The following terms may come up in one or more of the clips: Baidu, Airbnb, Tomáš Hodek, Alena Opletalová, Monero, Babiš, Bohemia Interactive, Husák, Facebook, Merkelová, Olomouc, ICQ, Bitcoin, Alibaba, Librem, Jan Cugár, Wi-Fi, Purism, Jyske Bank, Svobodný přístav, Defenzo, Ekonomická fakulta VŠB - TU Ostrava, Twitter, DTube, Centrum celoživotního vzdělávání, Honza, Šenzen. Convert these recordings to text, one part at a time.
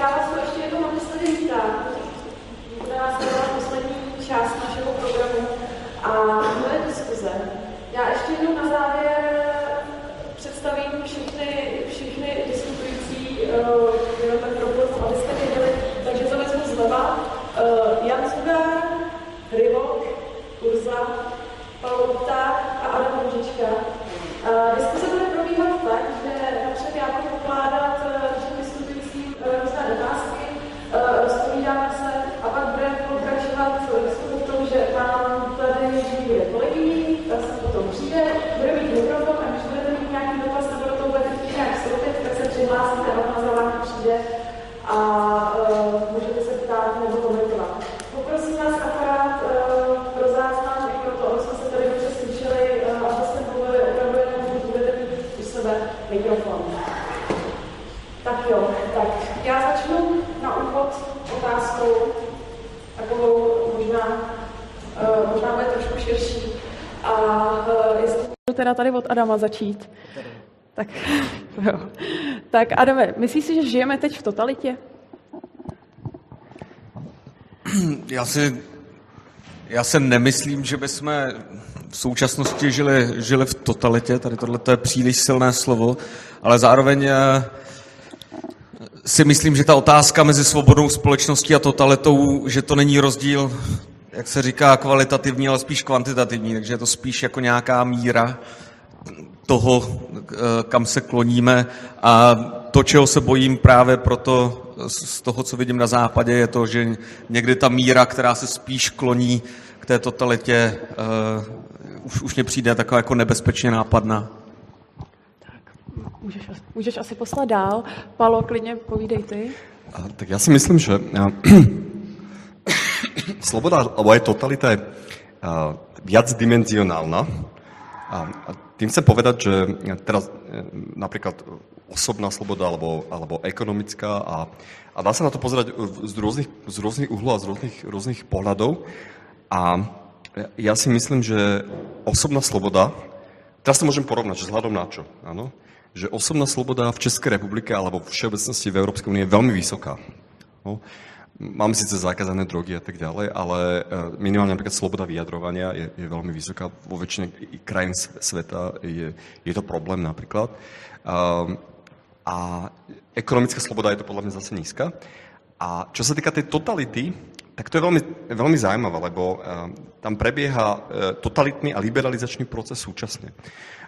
Já vás to ještě jednou hodně tady vítám. Bude nás vědět poslední část našeho programu a moje diskuze. Já ještě jednou na závěr představím všechny diskutující, jenom ten problém, abyste věděli, takže to vezmu zleva. Jan Cugár, Rivok, Urza, Paolo a Adam Růdžička. Diskuze bude probíhat tak, že napřed já budu pokládat diskutujícím různé otázky, rozpovídáme se a pak bude pokračovat v tom, že mám tady dvě kolegyně, ta se potom přijde, bude mít mikrofon, a když budete mít nějaký dotaz nebo do toho budete chtít nějak sloupit, tak se přihlásíte, a ona za vámi přijde a můžete se ptát nebo komentovat. Poprosím vás akorát pro záznam, i proto, aby jsme se tady dobře slyšeli, aby jsme mluvili opravdu jenom, když budete mít u sebe mikrofon. Tak jo, tak já začnu na úvod otázkou, takovou možná bude trošku širší. A jestli budu teda tady od Adama začít. Tak jo. Tak Adame, myslíš si, že žijeme teď v totalitě? Já si nemyslím, že bychom v současnosti žili v totalitě, tady tohle je příliš silné slovo, ale zároveň si myslím, že ta otázka mezi svobodnou společností a totalitou, že to není rozdíl, jak se říká, kvalitativní, ale spíš kvantitativní, takže je to spíš jako nějaká míra toho, kam se kloníme, a to, čeho se bojím právě proto z toho, co vidím na západě, je to, že někdy ta míra, která se spíš kloní k té totalitě, už mě přijde taková jako nebezpečně nápadná. Tak, můžeš asi poslat dál. Paolo, klidně povídej ty. Tak já si myslím, že sloboda, alebo aj totalita je viacdimenzionálna. A tým chcem povedať, že teraz napríklad osobná sloboda alebo ekonomická a dá sa na to pozerať z rôznych uhlov a z rôznych pohľadov. A ja si myslím, že osobná sloboda, teraz to môžem porovnať, že vzhľadom na čo, áno? Že osobná sloboda v Českej republike alebo v všeobecnosti v Európskej únii je veľmi vysoká. No? Máme sice zakázané drogy a tak ďalej, ale minimálne napríklad sloboda vyjadrovania je veľmi vysoká. Vo väčšine krajín sveta je to problém napríklad. A ekonomická sloboda je to podľa mňa zase nízka. A čo sa týka tej totality, tak to je veľmi, veľmi zaujímavé, lebo tam prebieha totalitný a liberalizačný proces súčasne.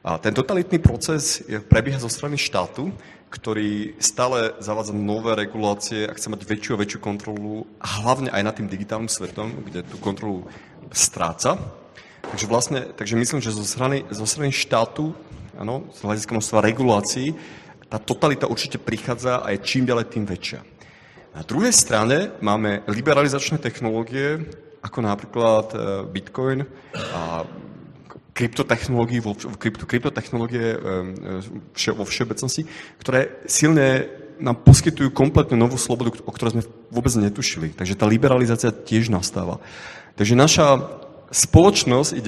A ten totalitný proces prebieha zo strany štátu, ktorý stále zavádza nové regulácie a chce mať väčšiu a väčšiu kontrolu, a hlavne aj nad tým digitálnym svetom, kde tú kontrolu stráca. Takže myslím, že zo strany štátu, áno, z hľadiska množstva regulácií, tá totalita určite prichádza a je čím ďalej tým väčšia. Na druhej strane máme liberalizačné technológie, ako napríklad Bitcoin a kryptotechnológie vo všeobecnosti, ktoré silne nám poskytujú kompletne novú slobodu, o ktorej sme vôbec netušili. Takže tá liberalizácia tiež nastáva. Takže naša spoločnosť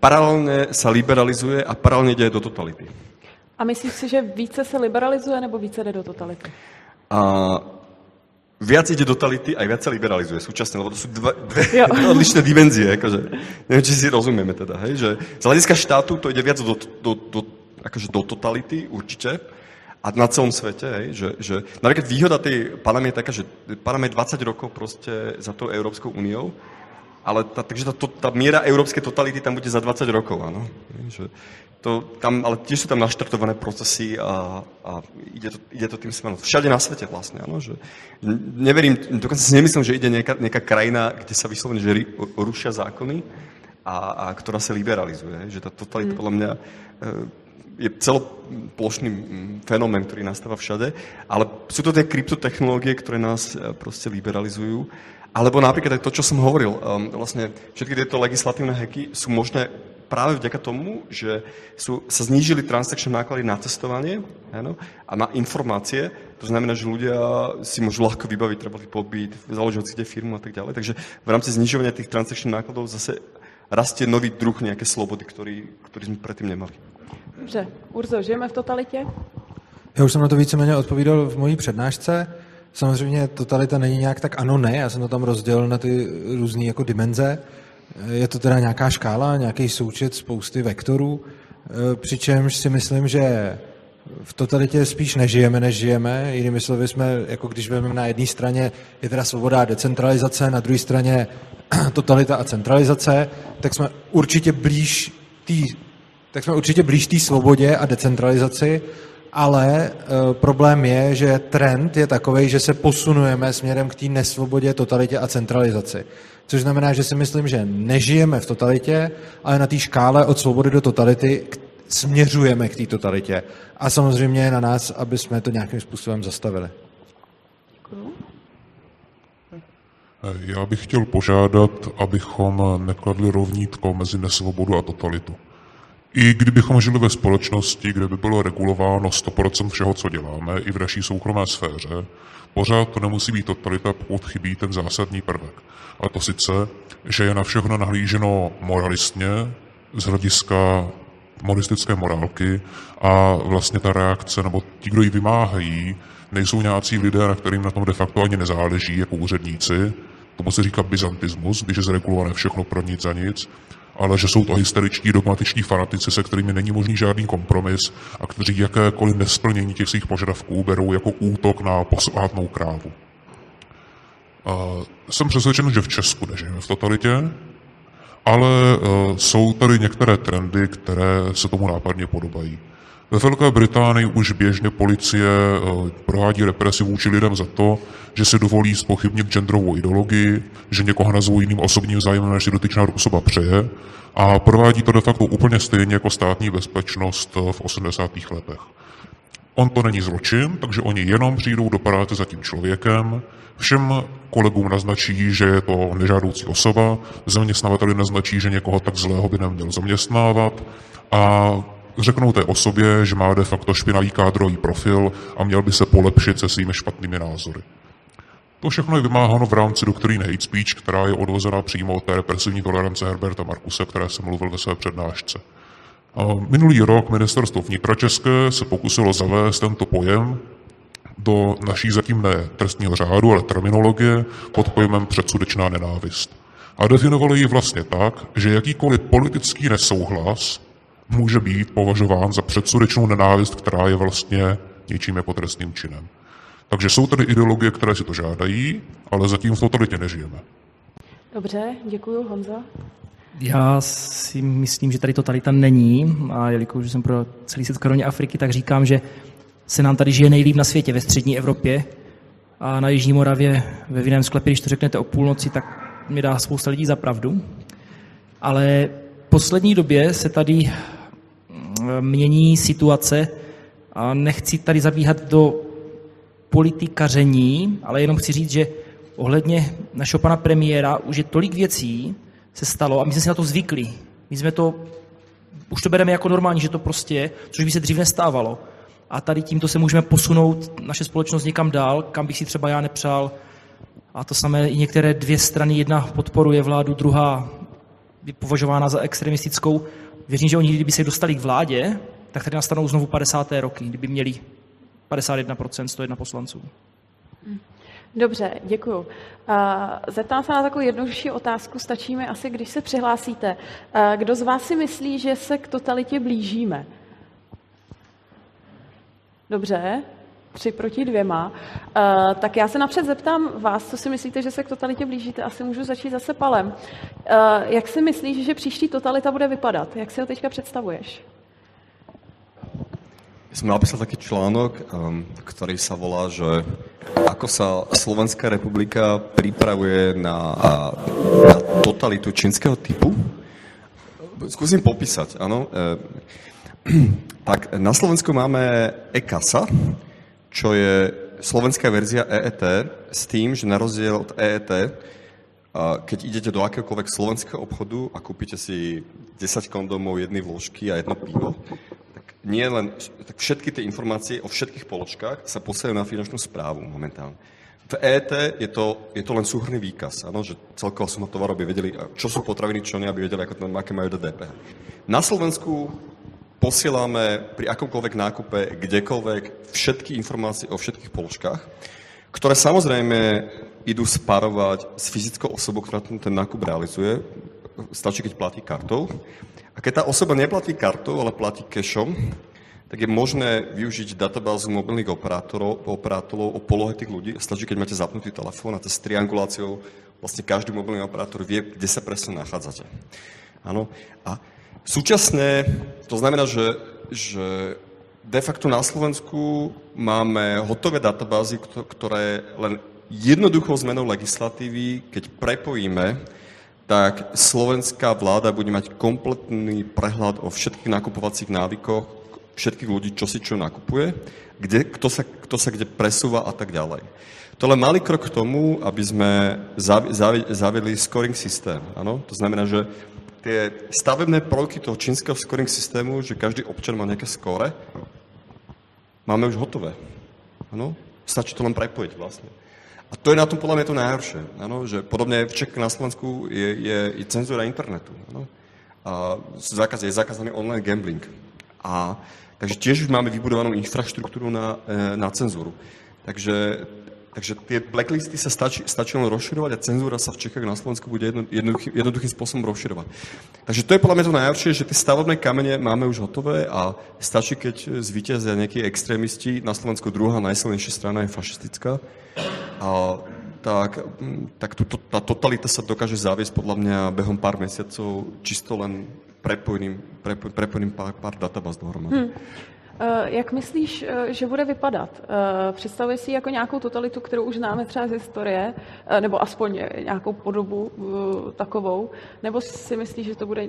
paralelne sa liberalizuje a paralelne ide do totality. A myslíš si, že více se liberalizuje nebo více jde do totality? Viac ide do totality, aj viac sa liberalizuje súčasne, lebo to sú dve odlišné dimenzie, akože. Neviem, či si rozumieme teda, hej, že z hľadiska štátu to ide viac do totality určite a na celom svete, hej, že napríklad výhoda tej Panamy je taká, že Panama je 20 rokov proste za tou Európskou úniou, ale takže tá miera európskej totality tam bude za 20 rokov, áno. Hej, ale tiež sú tam naštartované procesy a ide to tým smerom. Všade na svete vlastne, áno, že neverím, dokonca si nemyslím, že ide nejaká krajina, kde sa vyslovene, že rušia zákony a ktorá sa liberalizuje, že tá totalita podľa mňa je celoplošný fenomén, ktorý nastáva všade, ale sú to tie kryptotechnológie, ktoré nás proste liberalizujú. Alebo napríklad aj to, čo som hovoril, vlastne všetky tieto legislatívne hacky sú možné práve vďaka tomu, že sa znížili transakčné náklady na cestovanie, áno, a na informácie. To znamená, že ľudia si môžu ľahko vybaviť trvalý pobyt, založiť si kde firmu a tak ďalej. Takže v rámci znižovania tých transakčných nákladov zase rastie nový druh nejaké slobody, ktorý sme predtým nemali. Dobře. Urzo, žijeme v totalitě? Já už jsem na to víceméně odpovídal v mojí přednášce. Samozřejmě totalita není nějak tak ano, ne, já jsem to tam rozdělil na ty různé jako dimenze. Je to teda nějaká škála, nějaký součet spousty vektorů, přičemž si myslím, že v totalitě spíš nežijeme, než žijeme. Jinými slovy jsme, jako když vezmeme na jedné straně, je teda svoboda a decentralizace, na druhé straně totalita a centralizace, tak jsme určitě blíž té svobodě a decentralizaci, ale problém je, že trend je takovej, že se posunujeme směrem k té nesvobodě, totalitě a centralizaci. Což znamená, že si myslím, že nežijeme v totalitě, ale na té škále od svobody do totality směřujeme k té totalitě. A samozřejmě je na nás, aby jsme to nějakým způsobem zastavili. Děkuju. Já bych chtěl požádat, abychom nekladli rovnítko mezi nesvobodu a totalitu. I kdybychom žili ve společnosti, kde by bylo regulováno 100% všeho, co děláme, i v naší soukromé sféře, pořád to nemusí být totalita, pokud chybí ten zásadní prvek. A to sice, že je na všechno nahlíženo moralistně, z hlediska monistické morálky a vlastně ta reakce, nebo ti, kdo ji vymáhají, nejsou nějací lidé, na kterým na tom de facto ani nezáleží, jako úředníci. Tomu se říká byzantismus, když je zregulované všechno pro nic za nic, ale že jsou to hysteričtí, dogmatičtí fanatici, se kterými není možný žádný kompromis a kteří jakékoliv nesplnění těch svých požadavků berou jako útok na posvátnou krávu. Jsem přesvědčen, že v Česku nežijeme v totalitě, ale jsou tady některé trendy, které se tomu nápadně podobají. Ve Velké Británii už běžně policie provádí represi vůči lidem za to, že si dovolí zpochybnit genderovou ideologii, že někoho nazvou jiným osobním zájmem, než si dotyčná osoba přeje, a provádí to de facto úplně stejně jako státní bezpečnost v 80. letech. On to není zločin, takže oni jenom přijdou do práce za tím člověkem, všem kolegům naznačí, že je to nežádoucí osoba, zaměstnavateli naznačí, že někoho tak zlého by neměl zaměstnávat a řeknou té osobě, že má de facto špinavý kádrový profil a měl by se polepšit se svými špatnými názory. To všechno je vymáháno v rámci doktríny hate speech, která je odvozená přímo od té represivní tolerance Herberta Marcuse, které jsem mluvil ve své přednášce. Minulý rok ministerstvo vnitra České se pokusilo zavést tento pojem do naší zatím ne trestního řádu, ale terminologie pod pojmem předsudečná nenávist. A definovalo ji vlastně tak, že jakýkoliv politický nesouhlas může být považován za předsudečnou nenávist, která je vlastně něčím jako trestným činem. Takže jsou tady ideologie, které si to žádají, ale zatím v totalitě nežijeme. Dobře, děkuju. Honza? Já si myslím, že tady totalita není a jelikož jsem pro celý svět kromě Afriky, tak říkám, že se nám tady žije nejlíp na světě, ve střední Evropě a na Jižní Moravě ve vinném sklepě, když to řeknete o půlnoci, tak mi dá spousta lidí za pravdu. Ale v poslední době se tady mění situace a nechci tady zabíhat do politikaření, ale jenom chci říct, že ohledně našeho pana premiéra už je tolik věcí se stalo a my jsme si na to zvykli. My jsme to, už to bereme jako normální, že to prostě je, což by se dřív nestávalo. A tady tímto se můžeme posunout naše společnost někam dál, kam bych si třeba já nepřál. A to samé i některé dvě strany, jedna podporuje vládu, druhá je považována za extremistickou. Věřím, že oni, kdyby se dostali k vládě, tak tady nastanou znovu 50. roky, kdyby měli 51%, 101 poslanců. Dobře, děkuju. Zeptám se na takovou jednodušší otázku, stačí mi asi, když se přihlásíte. Kdo z vás si myslí, že se k totalitě blížíme? Dobře, 3 proti 2. Tak já se napřed zeptám vás, co si myslíte, že se k totalitě blížíte. Asi můžu začít zase Palem. Jak si myslíš, že příští totalita bude vypadat? Jak si ho teďka představuješ? Ja som napísal taký článok, ktorý sa volá, že ako sa Slovenská republika pripravuje na totalitu čínskeho typu. Skúsim popísať, áno. Tak na Slovensku máme e-kasa, čo je slovenská verzia EET s tým, že na rozdiel od EET, keď idete do akéhokoľvek slovenského obchodu a kúpite si 10 kondomov, jedny vložky a jedno pivo, nie len, tak všetky tie informácie o všetkých položkách sa posielajú na finančnú správu momentálne. V EET je to len súhrný výkaz, áno, že celková suma tovaru, aby vedeli, čo sú potraviny, čo nie, aby vedeli, ako tam, aké majú DPH. Na Slovensku posielame pri akomkoľvek nákupe, kdekoľvek, všetky informácie o všetkých položkách, ktoré samozrejme idú sparovať s fyzickou osobou, ktorá ten nákup realizuje. Stačí, keď platí kartou. A keď tá osoba neplatí kartou, ale platí cashom, tak je možné využiť databázu mobilných operátorov o polohe tých ľudí. Stačí, keď máte zapnutý telefón a s trianguláciou vlastne každý mobilný operátor vie, kde sa presne nachádzate. Áno. A súčasne to znamená, že de facto na Slovensku máme hotové databázy, ktoré len jednoduchou zmenou legislatívy, keď prepojíme, tak slovenská vláda bude mať kompletný prehľad o všetkých nakupovacích návykoch, všetkých ľudí, čo si čo nakupuje, kde, kto sa kde presúva a tak ďalej. To je malý krok k tomu, aby sme zaviedli scoring systém. Áno? To znamená, že tie stavebné prvky toho čínskeho scoring systému, že každý občan má nejaké skóre, máme už hotové. Áno? Stačí to len prepojiť vlastne. A to je na tom podľa mňa to najhoršie. Áno? Že podobne v Čechách na Slovensku je i cenzúra internetu. Áno? A je zakázaný online gambling. A takže tiež už máme vybudovanú infraštruktúru na cenzúru. Takže tie blacklisty sa stačí len rozširovať a cenzúra sa v Čechách na Slovensku bude jednoduchým spôsobom rozširovať. Takže to je podľa mňa to najhoršie, že tie stavebné kamene máme už hotové a stačí, keď zvíťazia nejakí extrémisti. Na Slovensku druhá najsilnejšia strana je fašistická. A tak tá totalita sa dokáže zaviesť podľa mňa behom pár mesiacov čisto len prepojeným pár databáz dohromady. Jak myslíš, že bude vypadat? Představuješ si jako nějakou totalitu, kterou už známe třeba z historie, nebo aspoň nějakou podobu takovou, nebo si myslíš, že to bude...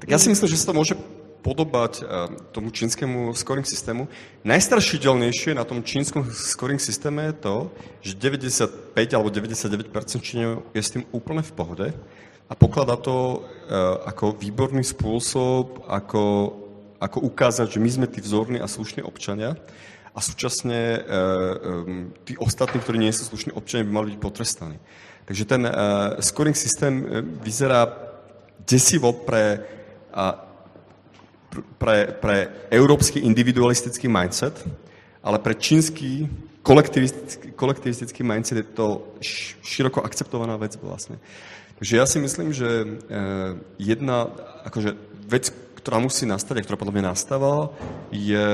Tak já si myslím, že se to může podobat tomu čínskému scoring systému. Najstrašidelnější na tom čínském scoring systému je to, že 95 alebo 99% Číňanů je s tím úplně v pohodě a pokládá to jako výborný způsob, ako ukázať, že my sme tí vzorní a slušní občania a súčasne tí ostatní, ktorí nie sú slušní občania, by mali byť potrestaní. Takže ten scoring systém vyzerá desivo pre európsky individualistický mindset, ale pre čínsky kolektivistický mindset je to široko akceptovaná vec vlastne. Takže ja si myslím, že jedna akože vec, ktorá musí nastať, a ktorá podľa mňa nastávala, je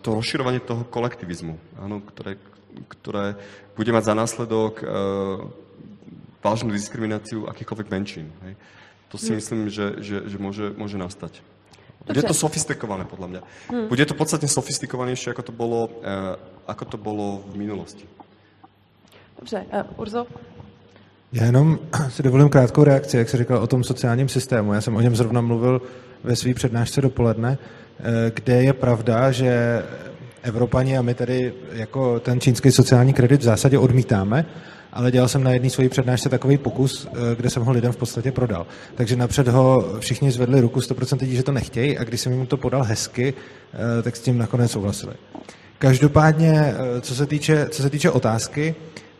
to rozširovanie toho kolektivizmu, áno, ktoré bude mať za následok vážnu diskrimináciu akýchkoľvek menšín. Hej. To si myslím, že môže nastať. Bude to sofistikované, podľa mňa. Bude to podstatne sofistikovanejšie, ako to bolo v minulosti. Dobře, Urzo? Já jenom si dovolím krátkou reakci, jak jsi říkal, o tom sociálním systému. Já jsem o něm zrovna mluvil ve své přednášce dopoledne, kde je pravda, že Evropani a my tady jako ten čínský sociální kredit v zásadě odmítáme, ale dělal jsem na jedné své přednášce takový pokus, kde jsem ho lidem v podstatě prodal. Takže napřed ho všichni zvedli ruku, 100% lidí, že to nechtějí, a když jsem jim to podal hezky, tak s tím nakonec souhlasili. Každopádně, co se týče otázky,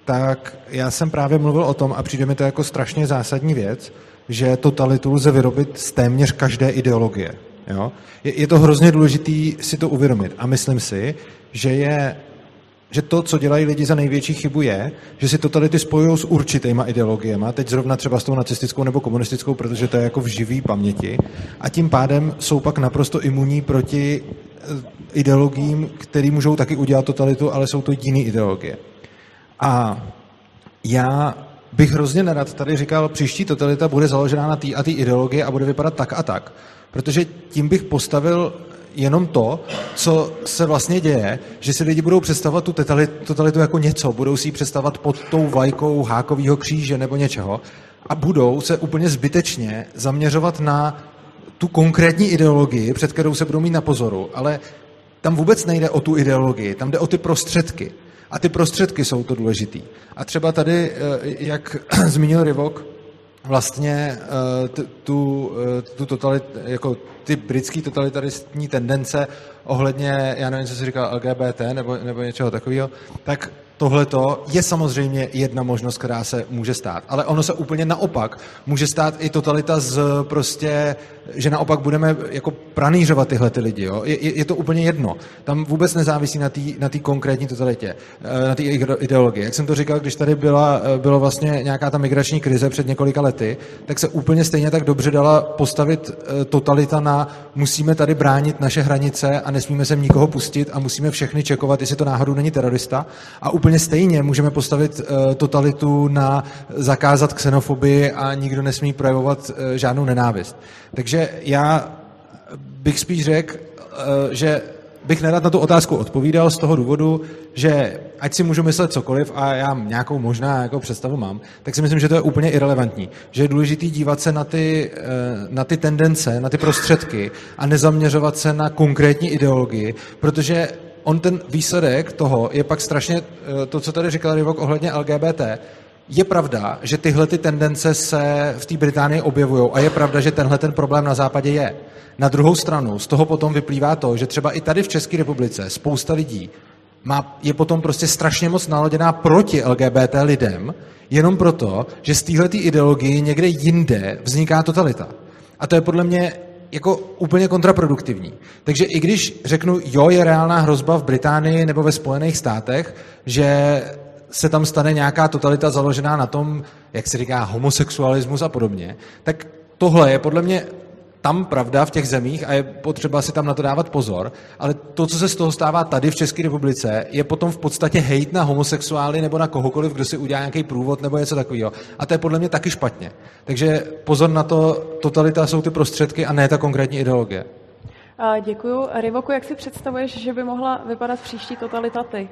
tak já jsem právě mluvil o tom, a přijde mi to jako strašně zásadní věc, že totalitu lze vyrobit z téměř každé ideologie. Jo? Je to hrozně důležitý si to uvědomit. A myslím si, že to, co dělají lidi za největší chybu, je, že si totality spojují s určitýma ideologiema, teď zrovna třeba s tou nacistickou nebo komunistickou, protože to je jako v živý paměti. A tím pádem jsou pak naprosto imunní proti ideologiím, které můžou taky udělat totalitu, ale jsou to jiné ideologie. A já bych hrozně nerad tady říkal, příští totalita bude založená na té a té ideologie a bude vypadat tak a tak. Protože tím bych postavil jenom to, co se vlastně děje, že si lidi budou představovat tu totalitu jako něco, budou si ji představovat pod tou vlajkou hákového kříže nebo něčeho a budou se úplně zbytečně zaměřovat na tu konkrétní ideologii, před kterou se budou mít na pozoru. Ale tam vůbec nejde o tu ideologii, tam jde o ty prostředky. A ty prostředky jsou to důležitý. A třeba tady, jak zmínil Rivok, vlastně jako ty britský totalitaristní tendence ohledně, já nevím, co si říkal, LGBT nebo něčeho takového, tak tohleto je samozřejmě jedna možnost, která se může stát. Ale ono se úplně naopak může stát i totalita z prostě, že naopak budeme jako pranýřovat tyhle ty lidi. Jo? Je to úplně jedno. Tam vůbec nezávisí na té konkrétní totalitě, na té ideologii. Jak jsem to říkal, když tady bylo vlastně nějaká ta migrační krize před několika lety, tak se úplně stejně tak dobře dala postavit totalita na musíme tady bránit naše hranice a nesmíme sem nikoho pustit a musíme všechny čekovat, jestli to náhodou není terorista. A úplně stejně můžeme postavit totalitu na zakázat xenofobii a nikdo nesmí projevovat žádnou nenávist. Takže já bych spíš řekl, že bych nerad na tu otázku odpovídal z toho důvodu, že ať si můžu myslet cokoliv a já nějakou možná jako představu mám, tak si myslím, že to je úplně irelevantní. Že je důležitý dívat se na ty tendence, na ty prostředky a nezaměřovat se na konkrétní ideologii, protože on ten výsledek toho je pak strašně, to, co tady říkal Rivok ohledně LGBT, je pravda, že tyhle ty tendence se v té Británii objevují a je pravda, že tenhle ten problém na západě je. Na druhou stranu z toho potom vyplývá to, že třeba i tady v České republice spousta lidí je potom prostě strašně moc naladěná proti LGBT lidem, jenom proto, že z téhletý ideologii někde jinde vzniká totalita. A to je podle mě jako úplně kontraproduktivní. Takže i když řeknu, jo, je reálná hrozba v Británii nebo ve Spojených státech, že se tam stane nějaká totalita založená na tom, jak se říká, homosexualismus a podobně, tak tohle je podle mě tam pravda v těch zemích a je potřeba si tam na to dávat pozor, ale to, co se z toho stává tady v České republice, je potom v podstatě hejt na homosexuály nebo na kohokoliv, kdo si udělá nějaký průvod nebo něco takového. A to je podle mě taky špatně. Takže pozor na to, totalita jsou ty prostředky a ne ta konkrétní ideologie. Děkuju. Rivoku, jak si představuješ, že by mohla vypadat příští totalita ty?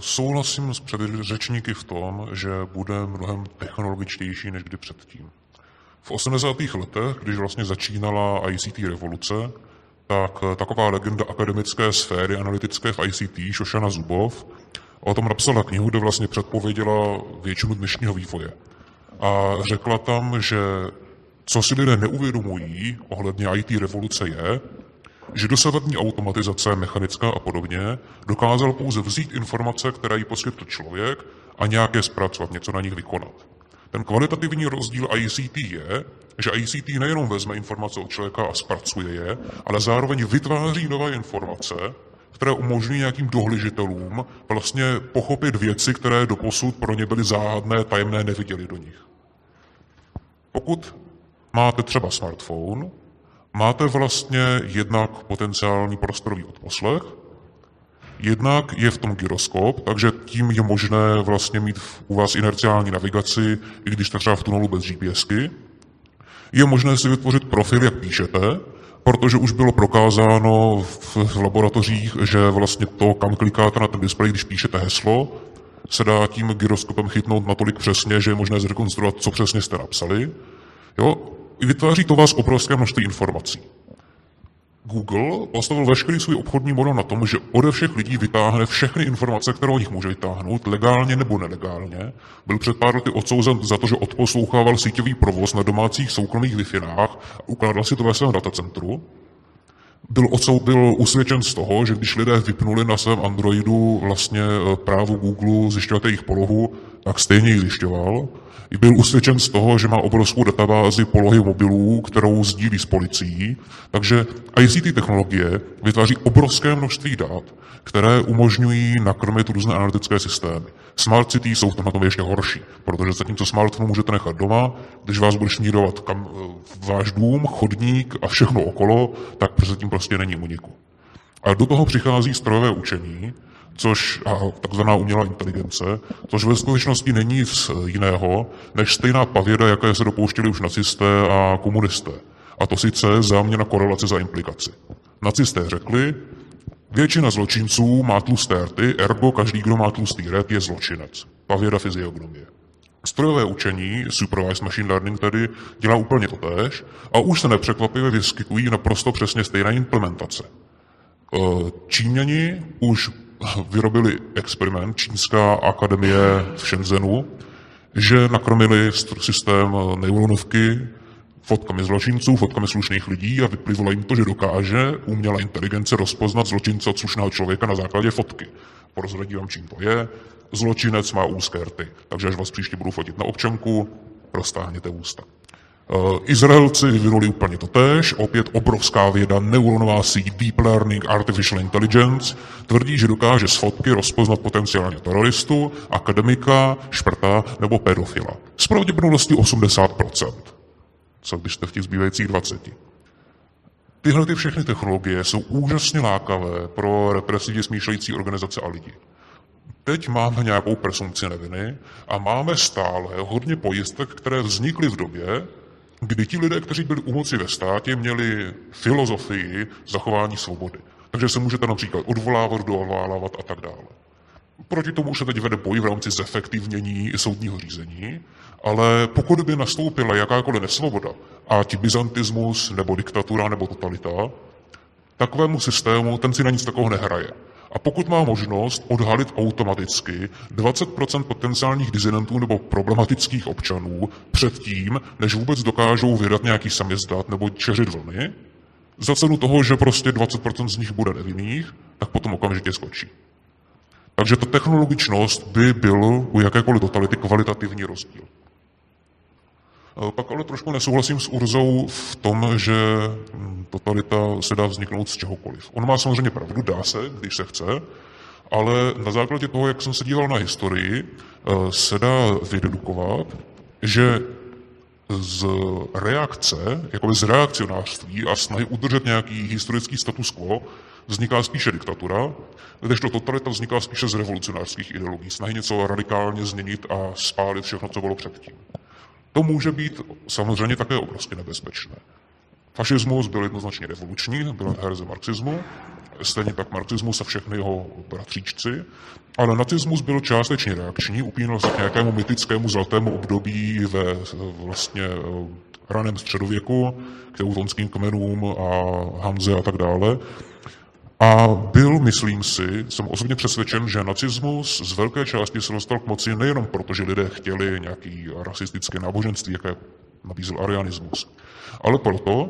Souhlasím s předřečníky v tom, že bude mnohem technologičtější než kdy předtím. V 80. letech, když vlastně začínala ICT revoluce, tak taková legenda akademické sféry analytické v ICT, Šošana Zuboff, o tom napsala knihu, kde vlastně předpověděla většinu dnešního vývoje. A řekla tam, že co si lidé neuvědomují ohledně IT revoluce je, že dosavadní automatizace, mechanická a podobně, dokázala pouze vzít informace, které jí poskytl člověk a nějak je zpracovat, něco na nich vykonat. Ten kvalitativní rozdíl ICT je, že ICT nejenom vezme informace od člověka a zpracuje je, ale zároveň vytváří nové informace, které umožňují nějakým dohlížitelům vlastně pochopit věci, které doposud pro ně byly záhadné, tajemné, neviděli do nich. Pokud máte třeba smartphone, máte vlastně jednak potenciální prostorový odposlech, jednak je v tom gyroskop, takže tím je možné vlastně mít u vás inerciální navigaci, i když jste třeba v tunelu bez GPSky. Je možné si vytvořit profil, jak píšete, protože už bylo prokázáno v laboratořích, že vlastně to, kam klikáte na ten displej, když píšete heslo, se dá tím gyroskopem chytnout natolik přesně, že je možné zrekonstruovat, co přesně jste napsali. Jo? Vytváří to vás obrovské množství informací. Google postavil veškerý svůj obchodní model na tom, že ode všech lidí vytáhne všechny informace, které o nich může vytáhnout, legálně nebo nelegálně. Byl před pár lety odsouzen za to, že odposlouchával síťový provoz na domácích soukromých Wi-Finách a ukládal si to ve svém datacentru. Byl usvědčen z toho, že když lidé vypnuli na svém Androidu vlastně právo Google zjišťovat jejich polohu, tak stejně ji zjišťoval. Byl usvědčen z toho, že má obrovskou databázi polohy mobilů, kterou sdílí s policií. Takže ICT technologie vytváří obrovské množství dat, které umožňují nakrmit různé analytické systémy. Smart city jsou na tom ještě horší, protože zatímco smartphone můžete nechat doma, když vás bude šmírovat váš dům, chodník a všechno okolo, tak předtím prostě není úniku. A do toho přichází strojové učení, což takzvaná umělá inteligence, což ve skutečnosti není nic jiného, než stejná pavěda, jaké se dopouštěli už nacisté a komunisté. A to sice záměna korelace za implikaci. Nacisté řekli, většina zločinců má tlusté rty, ergo každý, kdo má tlustý ret, je zločinec. Pavěda fyziognomie. Strojové učení, supervised machine learning tedy, dělá úplně totéž a už se nepřekvapivě vyskytují naprosto přesně stejné implementace. Číňani už vyrobili experiment, Čínská akademie v Šenzenu, že nakrmili systém neuronovky fotkami zločinců, fotkami slušných lidí a vyplivlo jim to, že dokáže umělá inteligence rozpoznat zločince od slušného člověka na základě fotky. Porozradím vám, čím to je. Zločinec má úzké rty, takže až vás příště budu fotit na občanku, roztáhněte ústa. Izraelci vyvinuli úplně totéž, opět obrovská věda, neuronová síť, deep learning, artificial intelligence, tvrdí, že dokáže z fotky rozpoznat potenciálně teroristu, akademika, šprta nebo pedofila. S pravděpodobností 80%. Co když jste v těch zbývajících 20%. Tyhle ty všechny technologie jsou úžasně lákavé pro represivně smýšlející organizace a lidi. Teď máme nějakou presumpci neviny a máme stále hodně pojistek, které vznikly v době, kdy ti lidé, kteří byli u moci ve státě, měli filozofii zachování svobody. Takže se můžete například odvolávat, dovolávat a tak dále. Proti tomu už se teď vede boj v rámci zefektivnění soudního řízení, ale pokud by nastoupila jakákoliv nesvoboda, ať byzantismus, nebo diktatura, nebo totalita, takovému systému ten si na nic takového nehraje. A pokud má možnost odhalit automaticky 20% potenciálních disidentů nebo problematických občanů předtím, než vůbec dokážou vydat nějaký samizdat nebo šeřit vlny, za cenu toho, že prostě 20% z nich bude nevinných, tak potom okamžitě skočí. Takže ta technologičnost by byl u jakékoliv totality kvalitativní rozdíl. Pak ale trošku nesouhlasím s Urzou v tom, že totalita se dá vzniknout z čehokoliv. On má samozřejmě pravdu, dá se, když se chce, ale na základě toho, jak jsem se díval na historii, se dá vydedukovat, že z reakce, jakoby z reakcionářství a snahy udržet nějaký historický status quo, vzniká spíše diktatura, kdežto totalita vzniká spíše z revolucionářských ideologií, snahy něco radikálně změnit a spálit všechno, co bylo předtím. To může být samozřejmě také obrovsky nebezpečné. Fašismus byl jednoznačně revoluční, byl na hereze marxismu, stejně tak marxismus a všechny jeho bratříčci, ale nacismus byl částečně reakční, upínal se k nějakému mytickému zlatému období ve vlastně raném středověku, k teutonským kmenům a Hanze a tak dále. A byl, myslím si, jsem osobně přesvědčen, že nacismus z velké části se dostal k moci nejenom proto, že lidé chtěli nějaký rasistické náboženství, jaké nabízel arianismus, ale proto,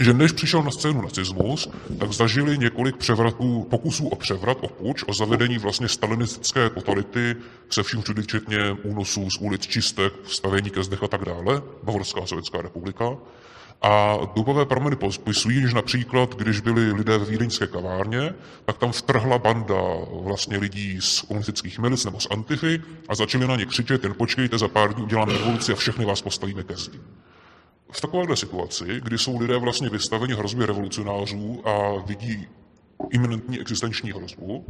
že než přišel na scénu nacismus, tak zažili několik převratů, pokusů o převrat, o puč, o zavedení vlastně stalinistické totality se vším všudy, včetně únosů z ulic, čistek, stavění ke zdech a tak dále, Bavorská sovětská republika. A dobové prameny popisují, že například, když byli lidé ve vídeňské kavárně, tak tam vtrhla banda vlastně lidí z komunistických milic nebo z Antify a začali na ně křičet, jen počkejte, za pár dní uděláme revoluci a všechny vás postavíme ke zdi. V takovéhle situaci, kdy jsou lidé vlastně vystaveni hrozbě revolucionářů a vidí iminentní existenční hrozbu,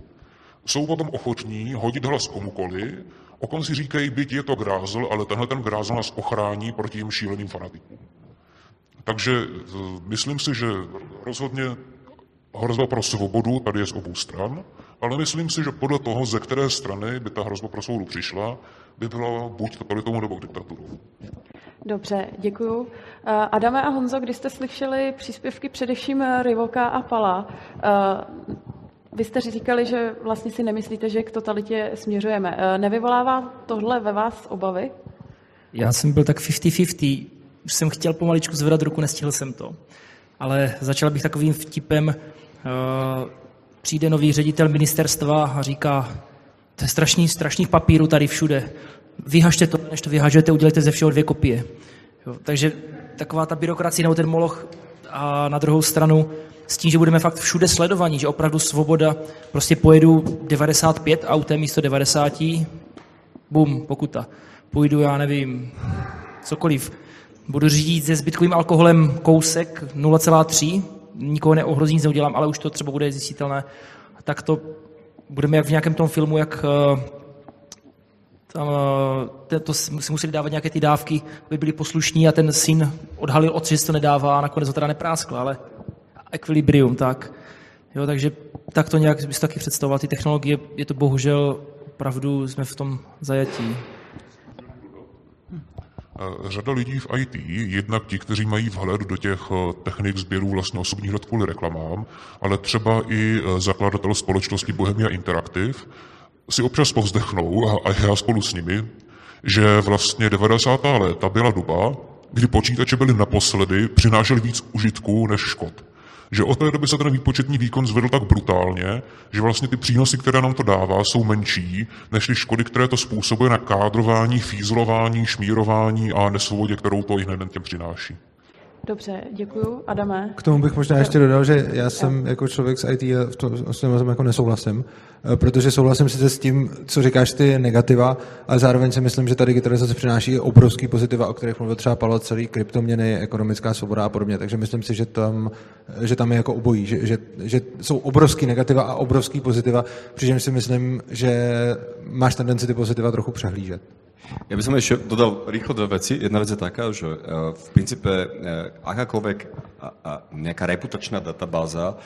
jsou potom ochotní hodit hlas komukoli, o kom si říkají, byť je to grázl, ale tenhle ten grázl nás ochrání proti jim šíleným fanatikům. Takže myslím si, že rozhodně hrozba pro svobodu tady je z obou stran, ale myslím si, že podle toho, ze které strany by ta hrozba pro svobodu přišla, by byla buď totalitou nebo diktaturou. Dobře, děkuju. Adame a Honzo, když jste slyšeli příspěvky především Rivoka a Pala, vy jste říkali, že vlastně si nemyslíte, že k totalitě směřujeme. Nevyvolává tohle ve vás obavy? Já jsem byl tak 50-50. Už jsem chtěl pomaličku zvedat ruku, nestihl jsem to. Ale začal bych takovým vtipem, přijde nový ředitel ministerstva a říká, to je strašných papírů tady všude. Vyhažte to, než to vyhažete, udělejte ze všeho 2 kopie. Jo, takže taková ta byrokracie nebo ten moloch a na druhou stranu s tím, že budeme fakt všude sledovaní, že opravdu svoboda, prostě pojedu 95 autem místo 90, bum, pokuta. Půjdu, já nevím, cokoliv. Budu řídit se zbytkovým alkoholem kousek 0,3, nikoho neohrozí, nic neudělám, ale už to třeba bude zjistitelné. Tak to budeme jak v nějakém tom filmu, jak tam, to si museli dávat nějaké ty dávky, aby byli poslušní a ten syn odhalil otci, že to nedává a nakonec ho teda nepráskl, ale ekvilibrium, tak. Jo, takže tak to nějak bys taky představoval. Ty technologie, je to bohužel opravdu, jsme v tom zajatí. Řada lidí v IT, jednak ti, kteří mají vhled do těch technik sběru vlastně osobních dat kvůli reklamám, ale třeba i zakladatel společnosti Bohemia Interactive, si občas povzdechnou, a já spolu s nimi, že vlastně 90. léta byla doba, kdy počítače byly naposledy, přinášely víc užitků než škod. Že od té doby se ten výpočetní výkon zvedl tak brutálně, že vlastně ty přínosy, které nám to dává, jsou menší, než ty škody, které to způsobuje na kádrování, fízlování, šmírování a nesvobodě, kterou to i hned těm přináší. Dobře, děkuju. Adame? K tomu bych možná ještě dodal, že já jsem jako člověk z IT s tím jako nesouhlasím, protože souhlasím sice s tím, co říkáš ty negativa, ale zároveň si myslím, že ta digitalizace přináší obrovský pozitiva, o kterých mluvil třeba Paolo, celý kryptoměny, ekonomická svoboda a podobně, takže myslím si, že tam je jako obojí, že jsou obrovský negativa a obrovský pozitiva, přičemž si myslím, že máš tendenci ty pozitiva trochu přehlížet. Ja by som ešte dodal rýchlo dve veci. Jedna vec je taká, že v princípe akákoľvek nejaká reputačná databáza,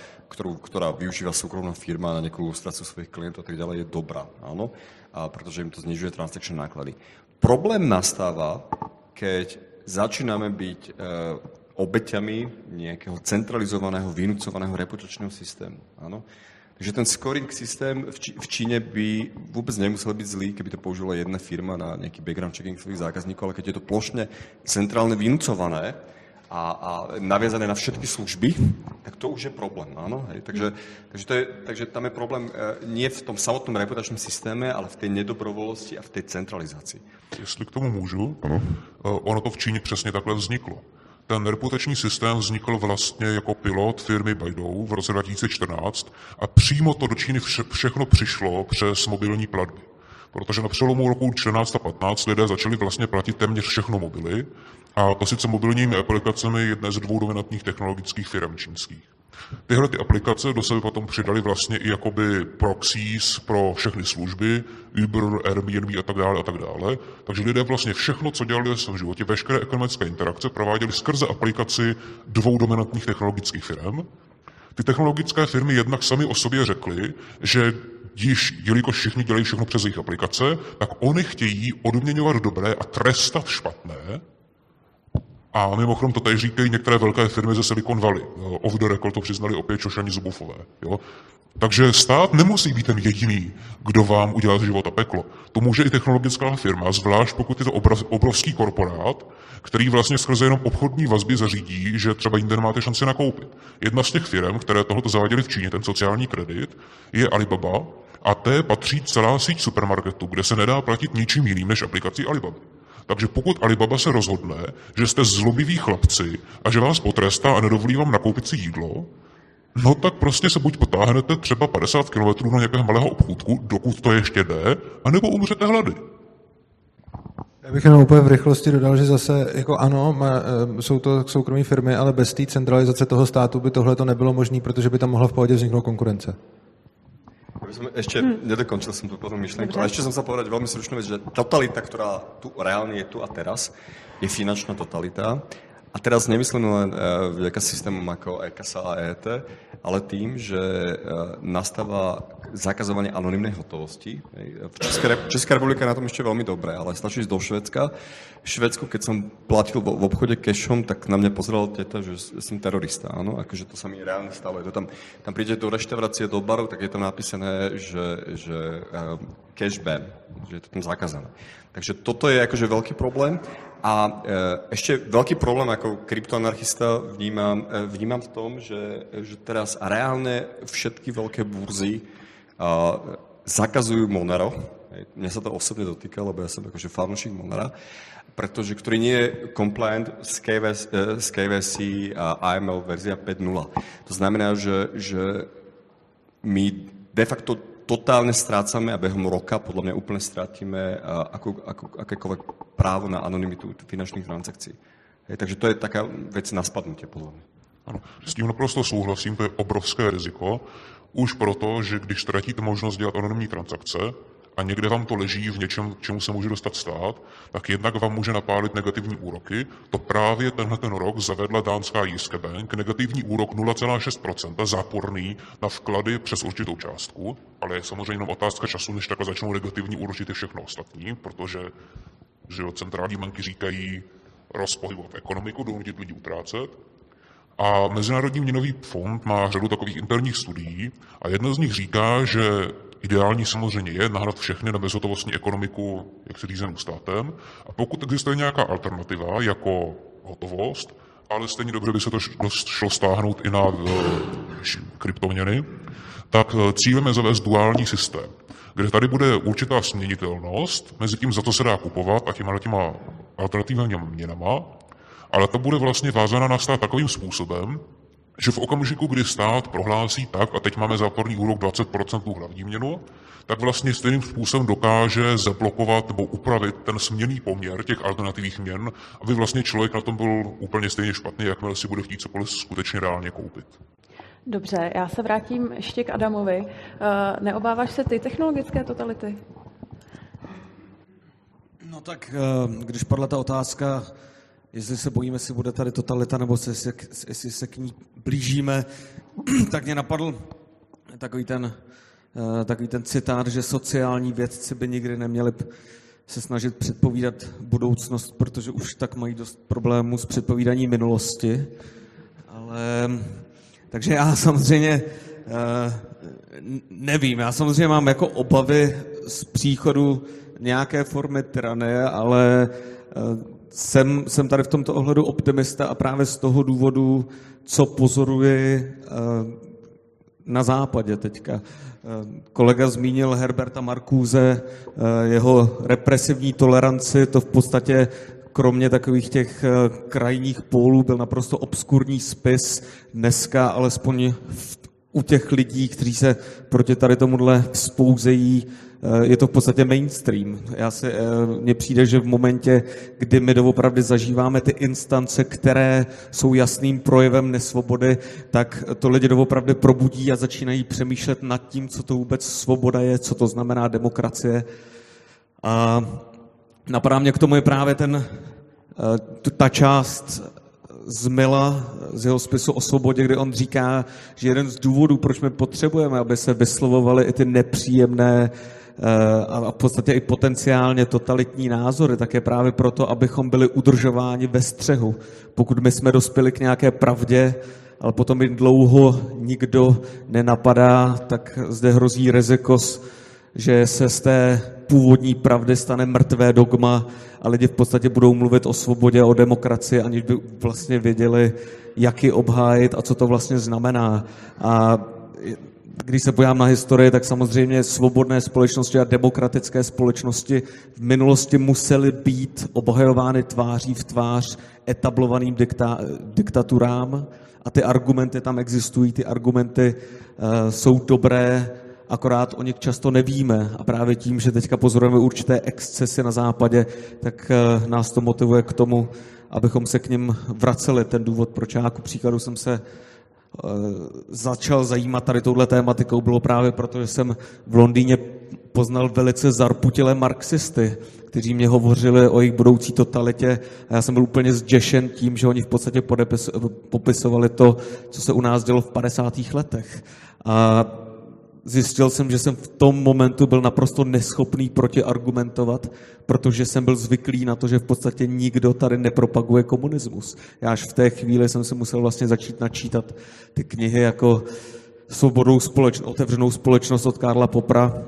ktorá využíva súkromná firma na nejakú ilustráciu svojich klientov a tak ďalej, je dobrá, áno, pretože im to znižuje transakčné náklady. Problém nastáva, keď začíname byť obeťami nejakého centralizovaného, vynúcovaného reputačného systému, áno. Takže ten scoring systém v Číně by vůbec nemusel být zlý, kdyby to použila jedna firma na nějaký background checking svých zákazníků, ale když je to plošně centrálně vynucované a navězané na všechny služby, tak to už je problém, ano? Hej? Takže tam je problém nie v tom samotném reputačním systému, ale v té nedobrovolosti a v té centralizaci. Jestli k tomu můžu, ano. Ono to v Číně přesně takhle vzniklo. Ten reputační systém vznikl vlastně jako pilot firmy Baidu v roce 2014 a přímo to do Číny všechno přišlo přes mobilní platby. Protože na přelomu roku 14 a 15 lidé začali vlastně platit téměř všechno mobily a to sice mobilními aplikacemi jedné z dvou dominantních technologických firm čínských. Tyhle ty aplikace do sebe potom přidali vlastně i jakoby proxies pro všechny služby, Uber, Airbnb a tak dále, takže lidé vlastně všechno, co dělali ve svém životě, veškeré ekonomické interakce prováděli skrze aplikaci dvou dominantních technologických firm. Ty technologické firmy jednak sami o sobě řekly, že jelikož všichni dělají všechno přes jejich aplikace, tak oni chtějí odměňovat dobré a trestat špatné. A mimochodem to tady říkají některé velké firmy ze Silicon Valley. Off the record to přiznali opět Šošani Zuboffové. Jo? Takže stát nemusí být ten jediný, kdo vám udělá život a peklo. To může i technologická firma, zvlášť pokud je to obrovský korporát, který vlastně skrze jenom obchodní vazby zařídí, že třeba jinde máte šanci nakoupit. Jedna z těch firm, které tohleto zaváděly v Číně, ten sociální kredit, je Alibaba a té patří celá síť supermarketů, kde se nedá platit ničím jiným než aplikací Alibaba. Takže pokud Alibaba se rozhodne, že jste zlobiví chlapci a že vás potrestá a nedovolí vám nakoupit si jídlo, no tak prostě se buď potáhnete třeba 50 kilometrů na nějakého malého obchůdku, dokud to ještě jde, anebo umřete hlady. Já bych jenom úplně v rychlosti dodal, že zase, jako ano, jsou to soukromí firmy, ale bez té centralizace toho státu by tohle to nebylo možné, protože by tam mohla v pohodě vzniknout konkurence. Ešte nedokončil som tu potom myšlenku, ale ešte som sa povedať veľmi stručnú vec, že totalita, ktorá tu reálne je tu a teraz, je finančná totalita. A teraz nemyslím len vďaka systémom ako e-kasa a EET, ale tým, že nastáva zakazovanie anonymnej hotovosti. Česká republika je na tom ešte veľmi dobré, ale stačí ísť do Švédska. V Švédsku, keď som platil v obchode cashom, tak na mňa pozerala teta, že som terorista. Áno? Akože to sa mi reálne stalo. Tam príde do reštaurácie, do baru, tak je tam napísané, že cash ban, že je to tam zakázané. Takže toto je akože veľký problém. A ešte veľký problém ako kryptoanarchista vnímam v tom, že teraz reálne všetky veľké burzy zakazujú Monero. Mňa sa to osobne dotýka, lebo ja som akože fanúšik Monera, pretože ktorý nie je compliant s KYC a AML verzia 5.0. To znamená, že my de facto totálne strácame a behom roka podľa mňa úplne strátime akékoľvek právo na anonymitu finančných transakcí. Takže to je taká vec na spadnutie podľa mňa. Ano, s tím naprosto souhlasím, to je obrovské riziko, už proto, že když ztratíte možnost dělat anonymní transakce a někde vám to leží v něčem, čemu se může dostat stát, tak jednak vám může napálit negativní úroky. To právě tenhle rok zavedla dánská Jyske Bank, negativní úrok 0,6%, záporný na vklady přes určitou částku, ale je samozřejmě jenom otázka času, než takhle začnou negativní úročit všechno ostatní, protože že centrální banky říkají rozpohybovat ekonomiku, donutit lidi utrácet. A Mezinárodní měnový fond má řadu takových interních studií a jedna z nich říká, že ideální samozřejmě je nahnat všechny na bezhotovostní ekonomiku, jak se řízenou státem. A pokud existuje nějaká alternativa, jako hotovost, ale stejně dobře by se to šlo stáhnout i na kryptoměny, tak cílem je zavést duální systém, kde tady bude určitá směnitelnost mezi tím, za co se dá kupovat, a těma alternativními měnama, ale ta bude vlastně vázána na stát takovým způsobem, že v okamžiku, kdy stát prohlásí tak, a teď máme záporný úrok 20% hlavní měnu, tak vlastně stejným způsobem dokáže zablokovat nebo upravit ten směnný poměr těch alternativních měn, aby vlastně člověk na tom byl úplně stejně špatný, jakmile si bude chtít cokoliv skutečně reálně koupit. Dobře, já se vrátím ještě k Adamovi. Neobáváš se ty technologické totality? No tak, když padla ta otázka, jestli se bojíme, jestli bude tady totalita, nebo jestli se k ní blížíme, tak mě napadl takový ten citát, že sociální vědci by nikdy neměli se snažit předpovídat budoucnost, protože už tak mají dost problémů s předpovídáním minulosti. Takže já samozřejmě nevím, já samozřejmě mám jako obavy z příchodu nějaké formy tyranie, ale jsem tady v tomto ohledu optimista a právě z toho důvodu, co pozoruji na západě teďka. Kolega zmínil Herberta Marcuse, jeho represivní toleranci, to v podstatě kromě takových těch krajních pólů byl naprosto obskurní spis dneska, alespoň u těch lidí, kteří se proti tady tomuhle vzpouzejí, je to v podstatě mainstream. Mně přijde, že v momentě, kdy my doopravdy zažíváme ty instance, které jsou jasným projevem nesvobody, tak to lidi doopravdy probudí a začínají přemýšlet nad tím, co to vůbec svoboda je, co to znamená demokracie. A napadá mě k tomu je právě ta část z Mila, z jeho spisu o svobodě, kdy on říká, že jeden z důvodů, proč my potřebujeme, aby se vyslovovaly i ty nepříjemné a v podstatě i potenciálně totalitní názory, tak je právě proto, abychom byli udržováni ve střehu. Pokud my jsme dospěli k nějaké pravdě, ale potom ji dlouho nikdo nenapadá, tak zde hrozí riziko, že se z té původní pravdy stane mrtvé dogma a lidi v podstatě budou mluvit o svobodě, o demokracii, aniž by vlastně věděli, jak ji obhájit a co to vlastně znamená. A když se podívám na historii, tak samozřejmě svobodné společnosti a demokratické společnosti v minulosti musely být obhajovány tváří v tvář etablovaným diktaturám a ty argumenty tam existují, ty argumenty jsou dobré, akorát o nich často nevíme a právě tím, že teďka pozorujeme určité excesy na západě, tak nás to motivuje k tomu, abychom se k nim vraceli. Ten důvod, proč já ku příkladu jsem se začal zajímat tady touhle tématikou, bylo právě proto, že jsem v Londýně poznal velice zarputilé marxisty, kteří mě hovořili o jejich budoucí totalitě a já jsem byl úplně zděšen tím, že oni v podstatě popisovali to, co se u nás dělo v 50. letech. A zjistil jsem, že jsem v tom momentu byl naprosto neschopný protiargumentovat, protože jsem byl zvyklý na to, že v podstatě nikdo tady nepropaguje komunismus. Já až v té chvíli jsem se musel vlastně začít načítat ty knihy jako Otevřenou společnost od Karla Poppera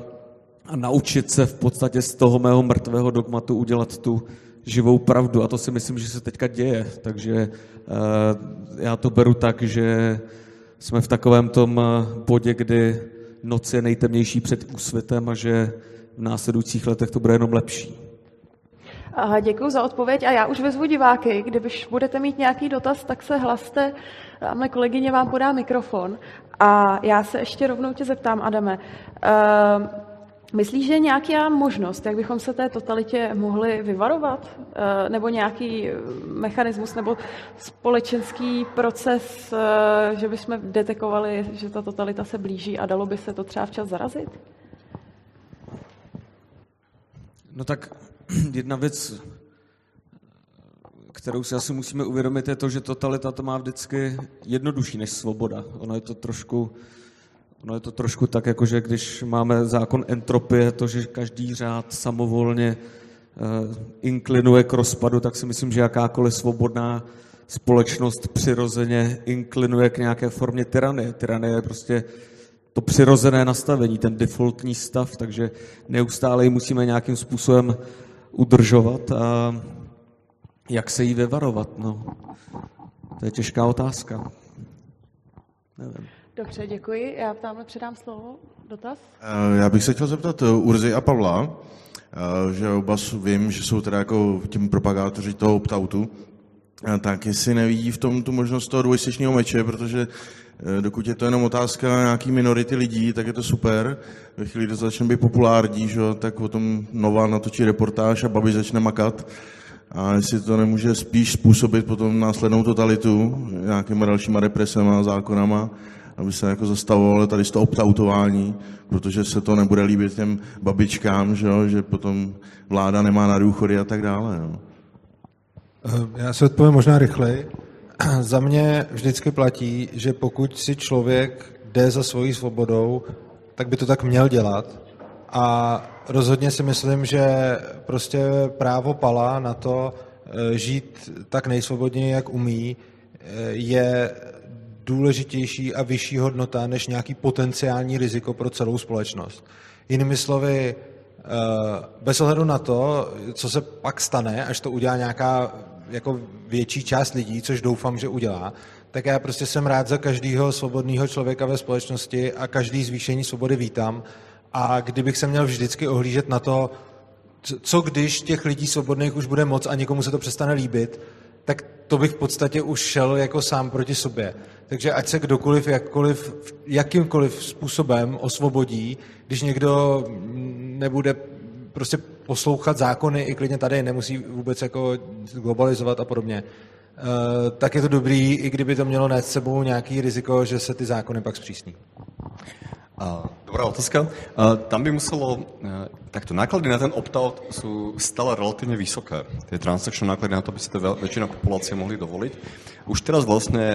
a naučit se v podstatě z toho mého mrtvého dogmatu udělat tu živou pravdu. A to si myslím, že se teďka děje. Takže já to beru tak, že jsme v takovém tom bodě, kdy noc je nejtemnější před úsvitem a že v následujících letech to bude jenom lepší. Děkuji za odpověď a já už vyzvu diváky, když budete mít nějaký dotaz, tak se hlaste a mé kolegyně vám podá mikrofon. A já se ještě rovnou tě zeptám, Adame, myslíš, že je nějaká možnost, jak bychom se té totalitě mohli vyvarovat? Nebo nějaký mechanismus nebo společenský proces, že bychom detekovali, že ta totalita se blíží a dalo by se to třeba včas zarazit? No tak jedna věc, kterou si asi musíme uvědomit, je to, že totalita to má vždycky jednodušší než svoboda. Ono je to trošku tak, jakože když máme zákon entropie, to, že každý řád samovolně inklinuje k rozpadu, tak si myslím, že jakákoliv svobodná společnost přirozeně inklinuje k nějaké formě tyranie. Tyranie je prostě to přirozené nastavení, ten defaultní stav, takže neustále ji musíme nějakým způsobem udržovat. A Jak se jí vyvarovat? No, to je těžká otázka. Nevím. Dobře, děkuji. Já vám předám slovo. Dotaz? Já bych se chtěl zeptat Urzy a Pavla, že oba vím, že jsou teda jako tím propagátoři toho opt-outu, tak jestli nevidí v tom tu možnost toho dvojsečního meče, protože dokud je to jenom otázka nějaký minority lidí, tak je to super. Ve chvíli, kdy začne být populární, že, tak o tom Nová natočí reportáž a Babiš začne makat. A jestli to nemůže spíš způsobit potom následnou totalitu nějakýma dalšíma represema, zákonama, aby se jako zastavovalo tady z toho opt-outování, protože se to nebude líbit těm babičkám, že potom vláda nemá na důchody a tak dále. Jo. Já se odpovím možná rychleji. Za mě vždycky platí, že pokud si člověk jde za svojí svobodou, tak by to tak měl dělat. A rozhodně si myslím, že prostě právo Pala na to žít tak nejsvobodněji, jak umí, je důležitější a vyšší hodnota než nějaký potenciální riziko pro celou společnost. Jinými slovy, bez ohledu na to, co se pak stane, až to udělá nějaká jako větší část lidí, což doufám, že udělá, tak já prostě jsem rád za každého svobodného člověka ve společnosti a každý zvýšení svobody vítám. A kdybych se měl vždycky ohlížet na to, co když těch lidí svobodných už bude moc a někomu se to přestane líbit, tak to bych v podstatě už šel jako sám proti sobě. Takže ať se kdokoliv, jakkoliv, jakýmkoliv způsobem osvobodí, když někdo nebude prostě poslouchat zákony, i klidně tady nemusí vůbec jako globalizovat a podobně, tak je to dobrý, i kdyby to mělo nést sebou nějaký riziko, že se ty zákony pak zpřísní. Dobrá otázka. Tam by muselo... Takto náklady na ten opt-out sú stále relatívne vysoké. Tie transakčné náklady na to by si to väčšina populácie mohli dovoliť. Už teraz vlastne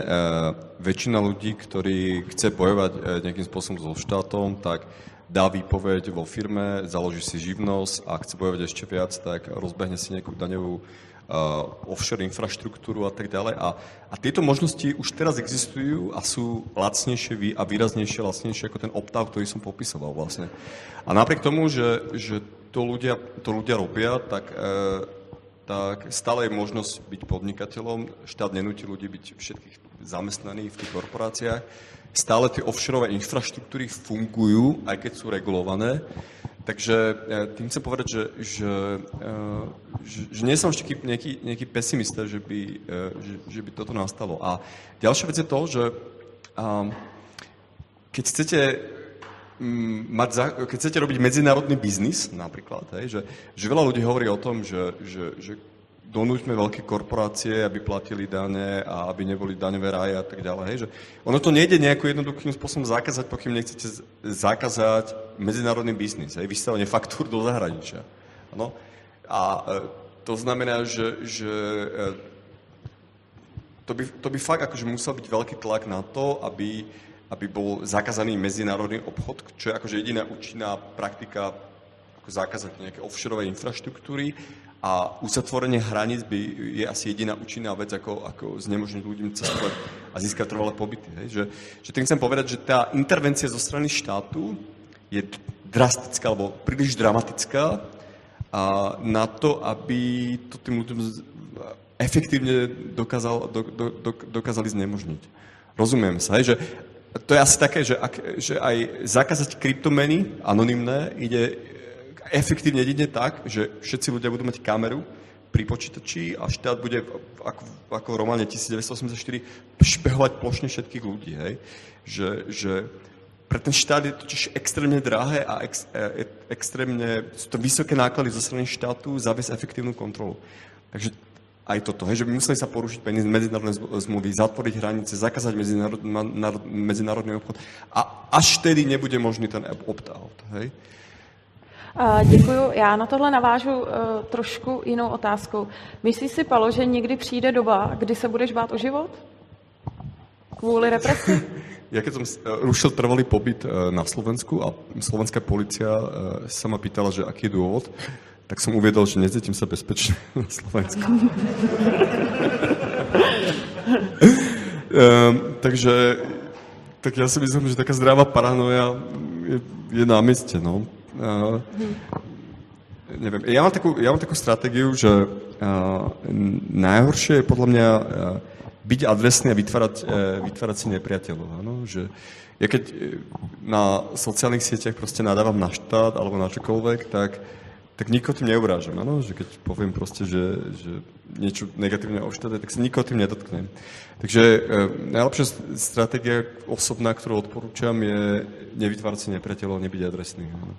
väčšina ľudí, ktorí chce bojovať nejakým spôsobom so štátom, tak dá výpoveď vo firme, založí si živnosť a chce bojovať ešte viac, tak rozbehne si nejakú daňovú offshore infraštruktúru a tak ďalej. A tieto možnosti už teraz existujú a sú lacnejšie a výraznejšie lacnejšie ako ten opt-out, ktorý som popisoval vlastne. A napriek tomu, že to ľudia robia, tak stále je možnosť byť podnikateľom. Štát nenúti ľudí byť všetkých zamestnaní v tých korporáciách. Stále tie offshore infraštruktúry fungujú, aj keď sú regulované. Takže tým chcem povedať, že nie som ešte nejaký pesimista, že by toto nastalo. A ďalšia vec je to, že keď chcete robiť medzinárodný biznis, napríklad, hej, že veľa ľudí hovorí o tom, že donúťme veľké korporácie, aby platili dane a aby neboli daňové ráje a tak ďalej. Hej, že ono to nejde nejako jednoduchým spôsobom zakázať, pokým nechcete zakázať medzinárodný biznis, hej, vystavenie faktúr do zahraničia. Ano? A to znamená, že to by fakt akože musel byť veľký tlak na to, aby bol zakázaný medzinárodný obchod, čo je akože jediná účinná praktika ako zakázať nejaké offshore infraštruktúry. A uzatvorenie hraníc je asi jediná účinná vec, ako znemožniť ľuďom cestovať a získať trvalé pobyty. Že tým chcem povedať, že tá intervencia zo strany štátu je drastická alebo príliš dramatická a na to, aby to tým ľuďom efektívne dokázali znemožniť. Rozumieme sa, že to je asi také, že aj zakázať kryptomeny anonymné ide... Efektívne jedine tak, že všetci ľudia budú mať kameru pri počítači a štát bude ako v románe 1984 špehovať plošne všetkých ľudí. Hej? Že pre ten štát je to tiež extrémne drahé a extrémne sú to vysoké náklady zo strany štátu zaviesť efektívnu kontrolu. Takže aj toto, hej? Že by museli sa porušiť medzinárodné zmluvy, zatvoriť hranice, zakázať medzinárodný obchod a až vtedy nebude možný ten opt-out. Hej? Děkuju. Já na tohle navážu trošku jinou otázkou. Myslíš si, Paolo, že někdy přijde doba, kdy se budeš bát o život? Kvůli represi? Ja keď som rušil trvalý pobyt na Slovensku a slovenská policia sa ma pýtala, že aký je dôvod, tak som uviedol, že necítim sa bezpečne na Slovensku. Takže ja si myslím, že taká zdravá paranoja je na mieste, no. Neviem. Ja mám takú stratégiu, že najhoršie je podľa mňa byť adresný a vytvárať si nepriateľov. Áno? Že ja keď na sociálnych sieťach proste nadávam na štát alebo na čokoľvek, tak nikoho tým neurážam. Áno? Že keď poviem proste, že niečo negatívne o štáte, tak sa nikoho tým nedotknem. Takže najlepšia stratégia osobná, ktorú odporúčam, je nevytvárať si nepriateľov, nebyť adresný. Áno?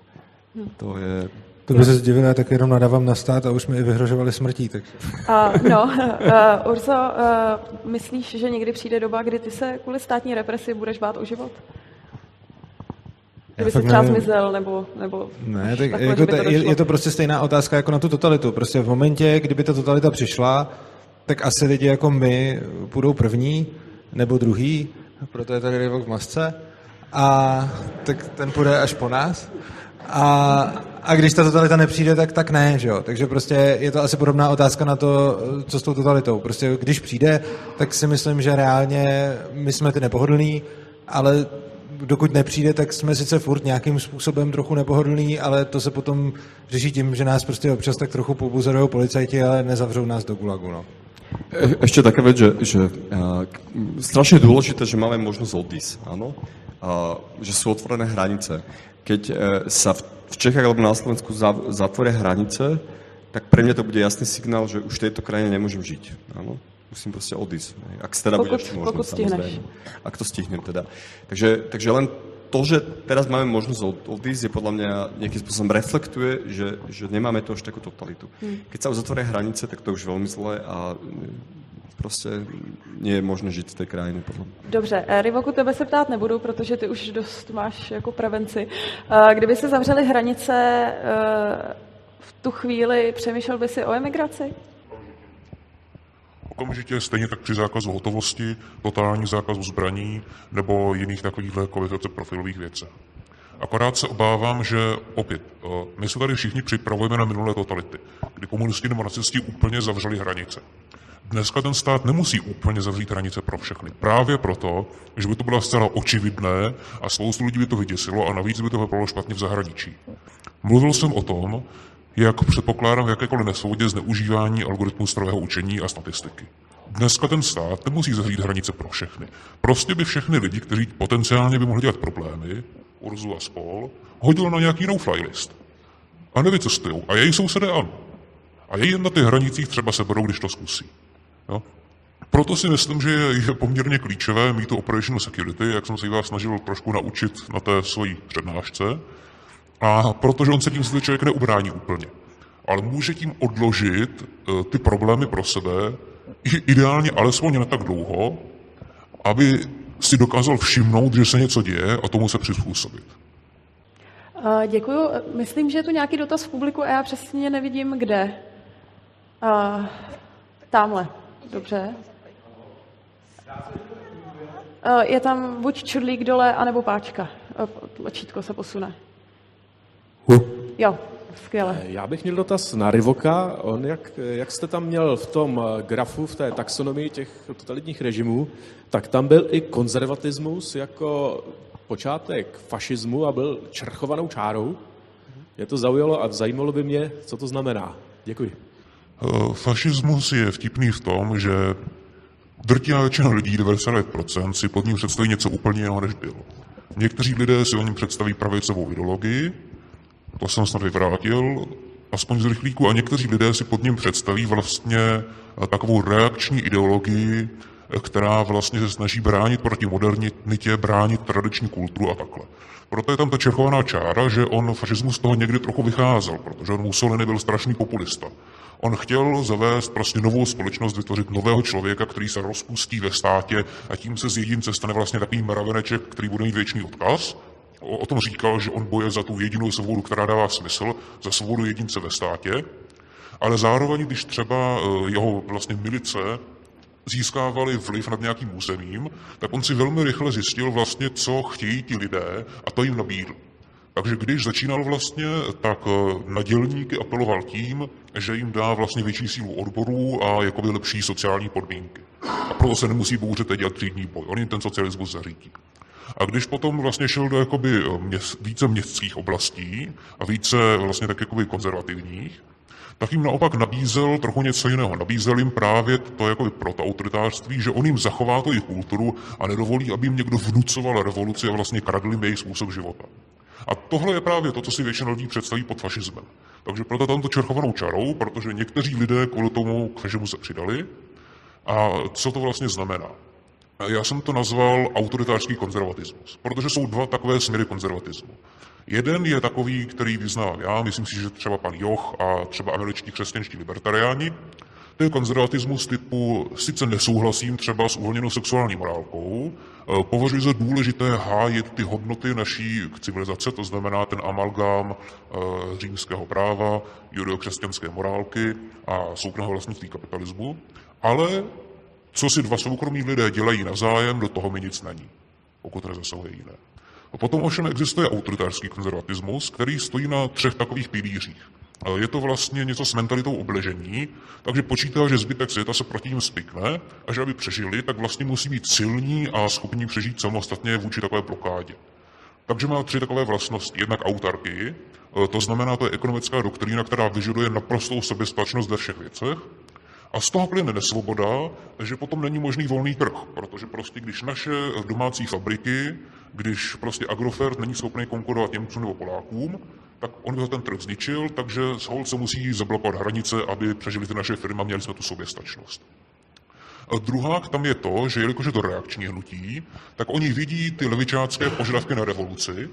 To je... To by se zdivila, tak jenom nadávám na stát a už mi i vyhrožovali smrtí. Takže. Urzo, myslíš, že někdy přijde doba, kdy ty se kvůli státní represi budeš bát o život? Kdyby se třeba zmizel, nebo... Ne, tak takové, jako je to prostě stejná otázka jako na tu totalitu. Prostě v momentě, kdyby ta totalita přišla, tak asi lidi jako my budou první nebo druhý, proto je tady Rivok v masce, a tak ten půjde až po nás. A když ta totalita nepřijde, tak ne, že jo. Takže prostě je to asi podobná otázka na to, co s tou totalitou. Prostě když přijde, tak si myslím, že reálně my jsme ty nepohodlní, ale dokud nepřijde, tak jsme sice furt nějakým způsobem trochu nepohodlní, ale to se potom řeší tím, že nás prostě občas tak trochu pouzerujou policajti, ale nezavřou nás do gulagu, no. Ešte taká vec, že strašne dôležité, že máme možnosť odísť, áno? A že sú otvorené hranice. Keď sa v Čechách alebo na Slovensku zatvoria hranice, tak pre mňa to bude jasný signál, že už v tejto krajine nemôžem žiť, áno? Musím proste odísť. Ak teda bude ešte možnosť, samozrejme. Ak to stihnem teda. Takže len to, že teraz máme možnosť odísť, je podľa mňa nejakým spôsobom reflektuje, že nemáme to až takú totalitu. Keď sa uzatvoria hranice, tak to je už veľmi zlé a prostě nie je možné žiť v tej krajine. Dobře, Rivoku, tebe se ptát nebudu, protože ty už dost máš jako prevenci. Kdyby se zavřely hranice, v tu chvíli přemýšlel by si o emigraci? Okamžitě stejně tak při zákazu hotovosti, totální zákaz zbraní nebo jiných takových jako vysoce profilových věcí. Akorát se obávám, že opět, my se tady všichni připravujeme na minulé totality, kdy komunisti nebo nacisti úplně zavřeli hranice. Dneska ten stát nemusí úplně zavřít hranice pro všechny. Právě proto, že by to bylo zcela očividné a spoustu lidí by to vyděsilo a navíc by to vypadalo špatně v zahraničí. Mluvil jsem o tom, jak předpokládám jakékoliv nesvobodě zneužívání algoritmů strojového učení a statistiky. Dneska ten stát nemusí zavřít hranice pro všechny. Prostě by všechny lidi, kteří potenciálně by mohli dělat problémy, Urzu a spol, hodil na nějaký no-fly list. A nevycestujou. A její sousedé ano. A její na těch hranicích třeba se budou, když to zkusí. Jo? Proto si myslím, že je poměrně klíčové mít tu operational security, jak jsem se vás snažil trošku naučit na té své přednášce, a protože on se tím sice člověk neubrání úplně, ale může tím odložit ty problémy pro sebe ideálně alespoň na tak dlouho, aby si dokázal všimnout, že se něco děje a tomu se přizpůsobit. Děkuju. Myslím, že je tu nějaký dotaz v publiku a já přesně nevidím, kde. Támhle. Dobře. Je tam buď čudlík dole, anebo páčka. Tlačítko se posune. Jo, skvěle. Já bych měl dotaz na Rivoka. On, jak jste tam měl v tom grafu, v té taxonomii těch totalitních režimů, tak tam byl i konzervatismus jako počátek fašismu a byl čerchovanou čárou. Mě to zaujalo a zajímalo by mě, co to znamená. Děkuji. Fašismus je vtipný v tom, že drtivá většina lidí, 99%, si pod ním představí něco úplně jiného, než bylo. Někteří lidé si o něm představí pravicovou ideologii, to jsem snad vyvrátil, aspoň z rychlíku, a někteří lidé si pod ním představí vlastně takovou reakční ideologii, která vlastně se snaží bránit proti modernitě, bránit tradiční kulturu a takhle. Proto je tam ta čerchovaná čára, že on fašismus z toho někdy trochu vycházel, protože on Mussolini byl strašný populista. On chtěl zavést prostě novou společnost, vytvořit nového člověka, který se rozpustí ve státě a tím se z jedince stane vlastně takový mraveneček, který bude mít věčný odkaz. O tom říkal, že on boje za tu jedinou svobodu, která dává smysl, za svobodu jedince ve státě, ale zároveň, když třeba jeho vlastně milice získávali vliv nad nějakým územím, tak on si velmi rychle zjistil vlastně, co chtějí ti lidé a to jim nabídl. Takže když začínal vlastně, tak na dělníky apeloval tím, že jim dá vlastně větší sílu odborů a jakoby lepší sociální podmínky. A proto se nemusí bouřet dělat třídní boj. On jim ten socialismus zařídí. A když potom vlastně šel do jakoby více městských oblastí a více vlastně tak jakoby konzervativních, tak jim naopak nabízel trochu něco jiného. Nabízel jim právě to jako protoautoritářství, že on jim zachová tu jejich kulturu a nedovolí, aby jim někdo vnucoval revoluci a vlastně kradl jim jejich způsob života. A tohle je právě to, co si většina lidí představí pod fašismem. Takže proto tam to čerchovanou čarou, protože někteří lidé kvůli tomu k fašismu se přidali. A co to vlastně znamená? Já jsem to nazval autoritářský konzervatismus, protože jsou dva takové směry konzervatismu. Jeden je takový, který vyznávám já, myslím si, že třeba pan Joch a třeba američtí křesťanští libertariáni. To je konzervatismus typu, sice nesouhlasím třeba s uvolněnou sexuální morálkou, považuji za důležité hájit ty hodnoty naší civilizace, to znamená ten amalgám římského práva, judeo-křesťanské morálky a soukromého vlastnictví kapitalismu, ale co si dva soukromí lidé dělají navzájem, do toho mi nic není, pokud nezasahuje jiné. A potom ovšem existuje autoritářský konzervatismus, který stojí na třech takových pilířích. Je to vlastně něco s mentalitou obležení, takže počítá, že zbytek světa se proti ním spikne a že aby přežili, tak vlastně musí být silní a schopní přežít samostatně vůči takové blokádě. Takže má tři takové vlastnosti. Jednak autarky, to znamená, to je ekonomická doktrína, která vyžaduje naprostou soběstačnost ve všech věcech. A z toho plyne nesvoboda, že potom není možný volný trh, protože prostě když naše domácí fabriky, když prostě Agrofert není schopný konkurovat Němcům nebo Polákům, tak on by ho ten trh zničil, takže holt se musí zablokovat hranice, aby přežili ty naše firmy a měli jsme tu soběstačnost. A druhá tam je to, že jelikož je to reakční hnutí, tak oni vidí ty levičácké požadavky na revoluci,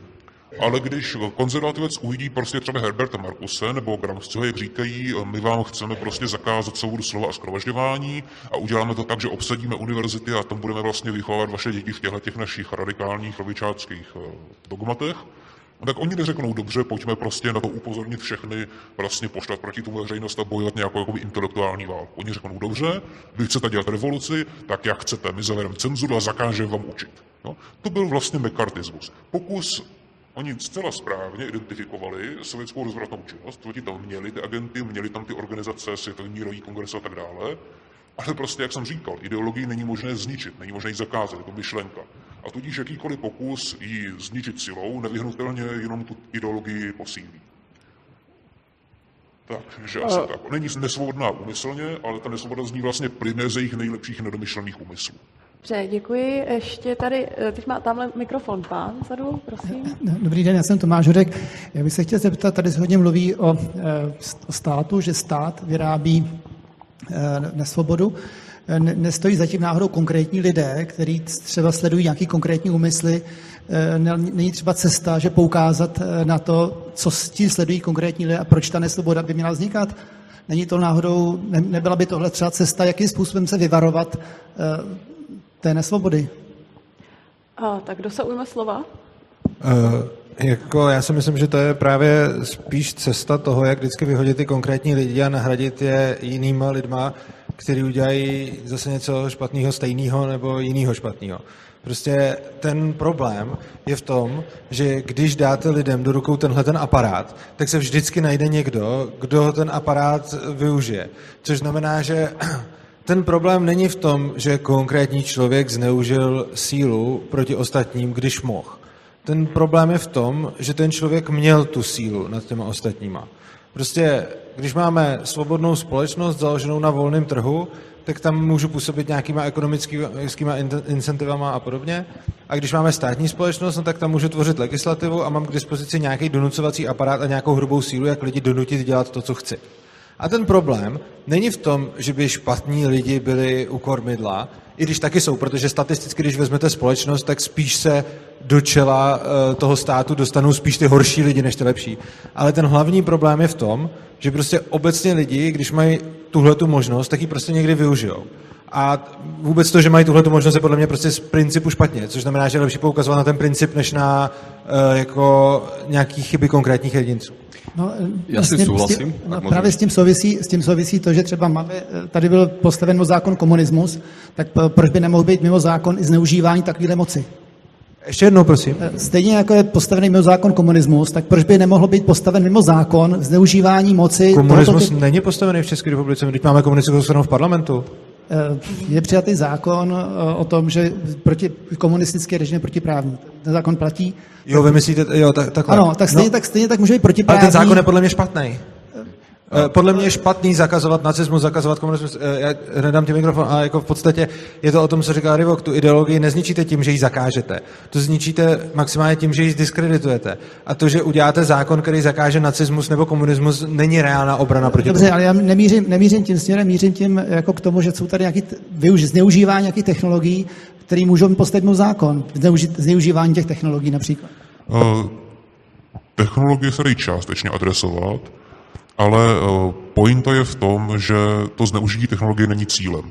ale když konzervativec uvidí prostě třeba Herberta Marcuse nebo Gramsciho, jak říkají, my vám chceme prostě zakázat svobodu slova a shromažďování a uděláme to tak, že obsadíme univerzity a tam budeme vlastně vychovávat vaše děti v těchto našich radikálních levičáckých dogmatech, tak oni neřeknou dobře, pojďme prostě na to upozornit všechny, vlastně pošlat proti tu veřejnost a bojovat nějakou jakoby intelektuální válku. Oni řeknou dobře, vy chcete dělat revoluci, tak jak chcete, my zavedeme cenzuru a zakážeme vám učit. No, to byl vlastně mekartismus. Pokus. Oni zcela správně identifikovali sovětskou rozvratnou činnost, protože tam měli ty agenty, měli tam ty organizace, Světový mírový kongres a tak dále, ale prostě, jak jsem říkal, ideologii není možné zničit, není možné ji zakázat, je to myšlenka. A tudíž jakýkoliv pokus ji zničit silou nevyhnutelně jenom tu ideologii posílí. Takže asi tak. Není nesvobodná úmyslně, ale ta nesvoboda z ní vlastně plyne ze jejich nejlepších nedomyšlených úmyslů. Dobře, děkuji. Ještě tady, teď má tamhle mikrofon pán, vzadu, prosím. Dobrý den, já jsem Tomáš Hodek. Já bych se chtěl zeptat, tady se hodně mluví o státu, že stát vyrábí nesvobodu. Nestojí zatím náhodou konkrétní lidé, kteří třeba sledují nějaký konkrétní úmysly. Není třeba cesta, že poukázat na to, co s tím sledují konkrétní lidé a proč ta nesvoboda by měla vznikat? Není to náhodou, nebyla by tohle třeba cesta, jakým způsobem se vyvarovat té nesvobody? A tak kdo se ujme slova? Já si myslím, že to je právě spíš cesta toho, jak vždycky vyhodit ty konkrétní lidi a nahradit je jinýma lidma, kteří udělají zase něco špatného, stejného nebo jiného špatného. Prostě ten problém je v tom, že když dáte lidem do rukou tenhle ten aparát, tak se vždycky najde někdo, kdo ten aparát využije. Což znamená, že ten problém není v tom, že konkrétní člověk zneužil sílu proti ostatním, když mohl. Ten problém je v tom, že ten člověk měl tu sílu nad těma ostatníma. Prostě, když máme svobodnou společnost založenou na volném trhu, tak tam můžu působit nějakýma ekonomickýma incentivama a podobně. A když máme státní společnost, no tak tam můžu tvořit legislativu a mám k dispozici nějaký donucovací aparát a nějakou hrubou sílu, jak lidi donutit dělat to, co chci. A ten problém není v tom, že by špatní lidi byli u kormidla, i když taky jsou, protože statisticky, když vezmete společnost, tak spíš se do čela toho státu dostanou spíš ty horší lidi než ty lepší. Ale ten hlavní problém je v tom, že prostě obecně lidi, když mají tuhletu možnost, tak ji prostě někdy využijou. A vůbec to, že mají tuhletu možnost, je podle mě prostě z principu špatně, což znamená, že je lepší poukazovat na ten princip, než na jako nějaký chyby konkrétních jedinců. No, já si souhlasím. Právě s tím souvisí to, že třeba tady byl postaven mimo zákon komunismus, tak proč by nemohl být mimo zákon i zneužívání takové moci? Ještě jednou, prosím. Stejně jako je postavený mimo zákon komunismus, tak proč by nemohl být postaven mimo zákon zneužívání moci? Komunismus není postavený v České republice, my teď máme komunistickou stranu v parlamentu. je přijatý zákon o tom, že proti komunistický režim je protiprávní. Ten zákon platí. Jo, vy myslíte, jo, takhle. Ano, tak stejně tak může být protiprávní. Ale ten zákon je podle mě špatný. Podle mě je špatný zakazovat nacismus, zakazovat komunismus. Já nedám ti mikrofon, ale jako v podstatě je to o tom, co říká Rivok, tu ideologii nezničíte tím, že ji zakážete. To zničíte maximálně tím, že ji diskreditujete. A to, že uděláte zákon, který zakáže nacismus nebo komunismus, není reálná obrana proti tomu. Dobře, ale já nemířím tím směrem, mířím tím jako k tomu, že jsou tady nějaké zneužívání nějakých technologií, které můžou postavit zákon. Zneužívání těch technologií například. Technologie se dají částečně adresovat. Ale pointa je v tom, že to zneužití technologie není cílem.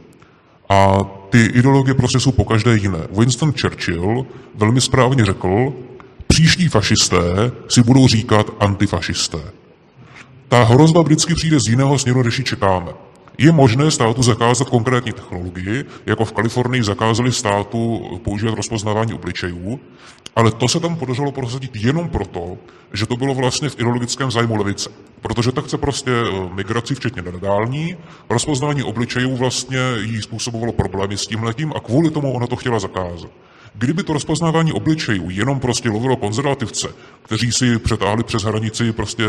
A ty ideologie prostě jsou pokaždé jiné. Winston Churchill velmi správně řekl, příští fašisté si budou říkat antifašisté. Ta hrozba vždycky přijde z jiného směru, než ji čekáme. Je možné státu zakázat konkrétní technologii, jako v Kalifornii zakázali státu používat rozpoznávání obličejů, ale to se tam podařilo prosadit jenom proto, že to bylo vlastně v ideologickém zájmu levice. Protože tak chce prostě migraci, včetně nelegální, rozpoznání obličejů vlastně jí způsobovalo problémy s tímhletím a kvůli tomu ona to chtěla zakázat. Kdyby to rozpoznávání obličejů jenom prostě lovilo konzervativce, kteří si přetáhli přes hranici prostě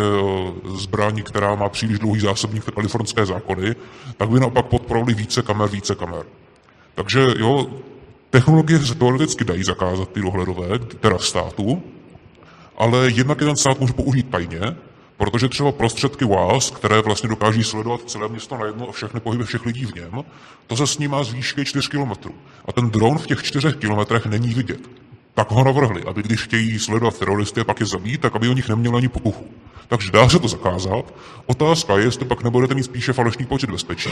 zbraní, která má příliš dlouhý zásobník, kalifornské zákony, tak by naopak podporovali více kamer. Takže jo, technologie se teoreticky dají zakázat ty dohledové, teda státu, ale jednak jeden stát může použít tajně, protože třeba prostředky WAS, které vlastně dokáží sledovat celé město najednou a všechny pohyby všech lidí v něm, to se snímá z výšky 4 kilometrů. A ten dron v těch 4 kilometrech není vidět. Tak ho navrhli, aby když chtějí sledovat teroristy a pak je zabít, tak aby o nich neměli ani potuchu. Takže dá se to zakázat. Otázka je, jestli pak nebudete mít spíše falešný pocit bezpečí.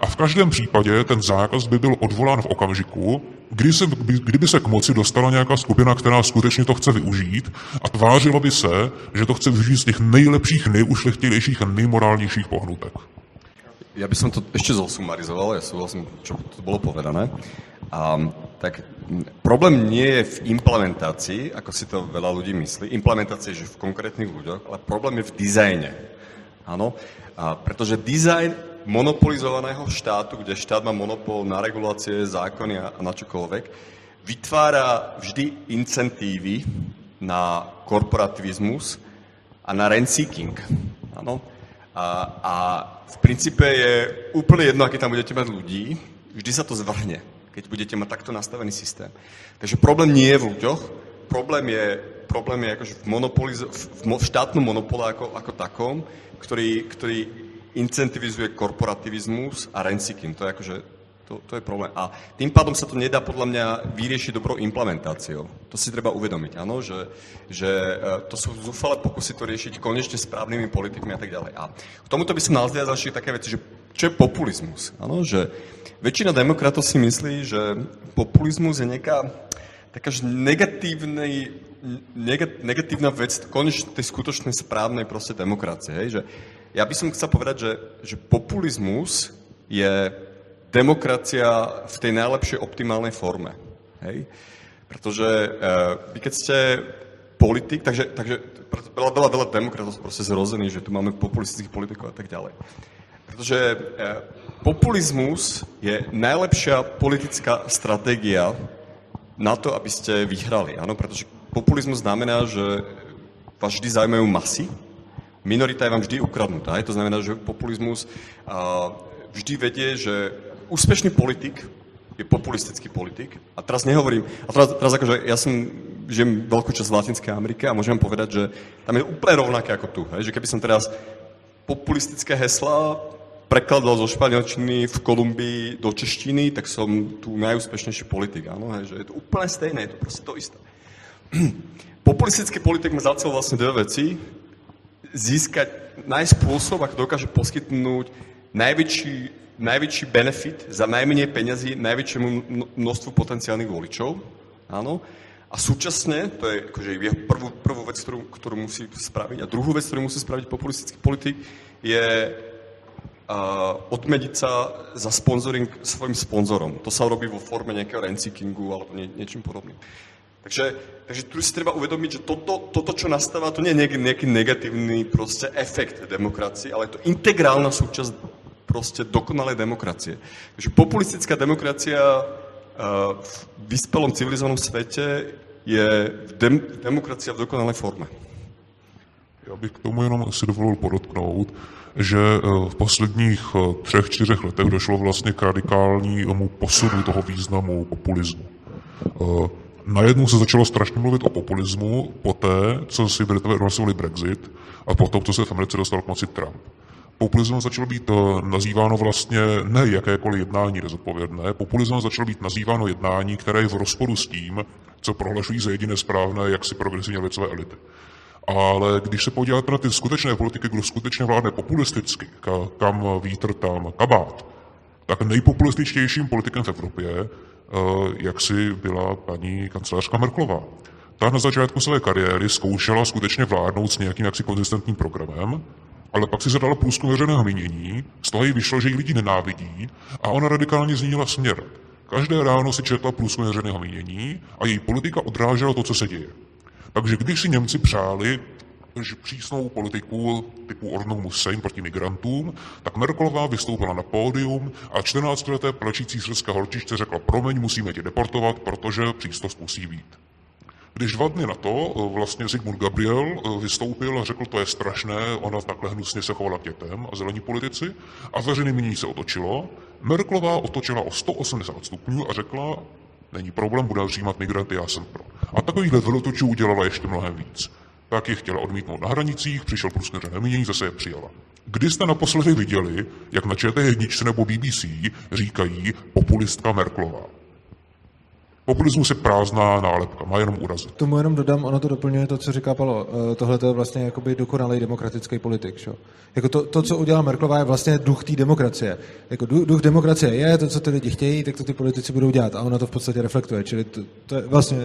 A v každém případě ten zákaz by byl odvolán v okamžiku, kdyby se k moci dostala nějaká skupina, která skutečně to chce využít a tvářila by se, že to chce využít z těch nejlepších, nejušlechtilejších a nejmorálnějších pohnutek. Ja by som to ešte zosumarizoval, ja súhlasím, čo tu bolo povedané. Tak problém nie je v implementácii, ako si to veľa ľudí myslí. Implementácia je že v konkrétnych ľuďoch, ale problém je v dizajne. Áno, pretože dizajn monopolizovaného štátu, kde štát má monopol na regulácie, zákony a na čokoľvek, vytvára vždy incentívy na korporativizmus a na rent-seeking. Áno, a v princípe je úplne jedno, aký tam budete mať ľudí, vždy sa to zvrhne, keď budete mať takto nastavený systém. Takže problém nie je v ľuďoch, problém je akože v štátnom monopole ako takom, ktorý incentivizuje korporativizmus a rent-seeking. To je akože to je problém. A tým pádom sa to nedá podľa mňa vyriešiť dobrou implementáciou. To si treba uvedomiť, áno, že to sú zúfale pokusy to riešiť konečne správnymi politikmi a tak ďalej. A k tomuto by som naozaj zašiel také veci, že čo je populizmus, áno, že väčšina demokratov si myslí, že populizmus je nejaká taká negatívna vec konečne tej skutočnej správnej proste demokracie, hej, že ja by som chcel povedať, že populizmus je demokracia v tej najlepšej optimálnej forme. Hej? Pretože vy keď ste politik, takže veľa demokratov sú proste zrození, že tu máme populistických politikov a tak ďalej. Pretože populizmus je najlepšia politická stratégia na to, aby ste vyhrali. Áno? Pretože populizmus znamená, že vás vždy zaujímajú masy, minorita je vám vždy ukradnutá. Hej? To znamená, že populizmus vždy vedie, že úspešný politik je populistický politik. A teraz nehovorím, a teraz akože ja žijem veľkú časť v Latinskej Amerike a môžem povedať, že tam je úplne rovnaké ako tu. Hej? Že keby som teraz populistické hesla prekladal zo španielčiny v Kolumbii do češtiny, tak som tu najúspešnejší politik. Áno? Hej? Že je to úplne stejné, je to proste to isté. Populistický politik má za cieľ vlastne dve veci. Získať najspôsob, ako dokáže poskytnúť najväčší benefit za najmenej peňazí najväčšiemu množstvu potenciálnych voličov. Áno. A súčasne, to je akože jeho prvú vec, ktorú musí spraviť, a druhú vec, ktorú musí spraviť populistický politik, je odmeniť sa za sponzoring svojim sponzorom. To sa robí vo forme nejakého rent-seekingu alebo niečím podobným. Takže tu si treba uvedomiť, že toto, čo nastáva, to nie je nejaký negatívny proste efekt demokracie, ale je to integrálna súčasť prostě dokonalé demokracie. Takže populistická demokracia v vyspelom civilizovanom světě je demokracie v dokonalé formě. Já bych k tomu jenom si dovolil podotknout, že v posledních 3-4 letech došlo vlastně k radikálnímu posunu toho významu populismu. Najednou se začalo strašně mluvit o populismu poté, co si Britové odhlasovali Brexit a potom, co se v Americe dostal k moci Trump. Populismem začalo být nazýváno vlastně ne jakékoliv jednání nezodpovědné, populismem začalo být nazýváno jednání, které je v rozporu s tím, co prohlašují za jediné správné, jak si progresivně levicové elity. Ale když se podíváte na ty skutečné politiky, kdo skutečně vládne populisticky, kam vítr, tam kabát, tak nejpopulističtějším politikem v Evropě jaksi byla paní kancelářka Merkelová. Ta na začátku své kariéry zkoušela skutečně vládnout s nějakým jaksi konzistentním programem, ale pak si zadala průzkum veřejného mínění, z toho jí vyšlo, že ji lidi nenávidí a ona radikálně změnila směr. Každé ráno si četla průzkum veřejného mínění a její politika odrážela to, co se děje. Takže když si Němci přáli přísnou politiku typu Ornomu Sein proti migrantům, tak Merkelová vystoupila na pódium a 14leté plačící syrské holčičce řekla: promiň, musíme tě deportovat, protože přísnost musí být. Když 2 dny na to vlastně Sigmund Gabriel vystoupil a řekl, to je strašné, ona takhle hnusně se chovala k dětem a zelení politici, a veřejné mínění se otočilo, Merkelová otočila o 180 stupňů a řekla: není problém, bude přijímat migranty, já jsem pro. A takovýchhle velotočů udělala ještě mnohem víc. Tak je chtěla odmítnout na hranicích, přišel průzkum veřejného mínění, zase je přijala. Kdy jste naposledy viděli, jak na ČT1 nebo BBC říkají populistka Merkelová? Populismu se prázdná nálepka, má jenom urazit. Tomu jenom dodám, ono to doplňuje to, co říká Paolo. Tohle to je vlastně jakoby dokonalý demokratický politik. Šo? Jako to, co udělá Merkelová, je vlastně duch té demokracie. Jako duch demokracie je to, co ty lidi chtějí, tak to ty politici budou dělat a ona to v podstatě reflektuje. Čili to je vlastně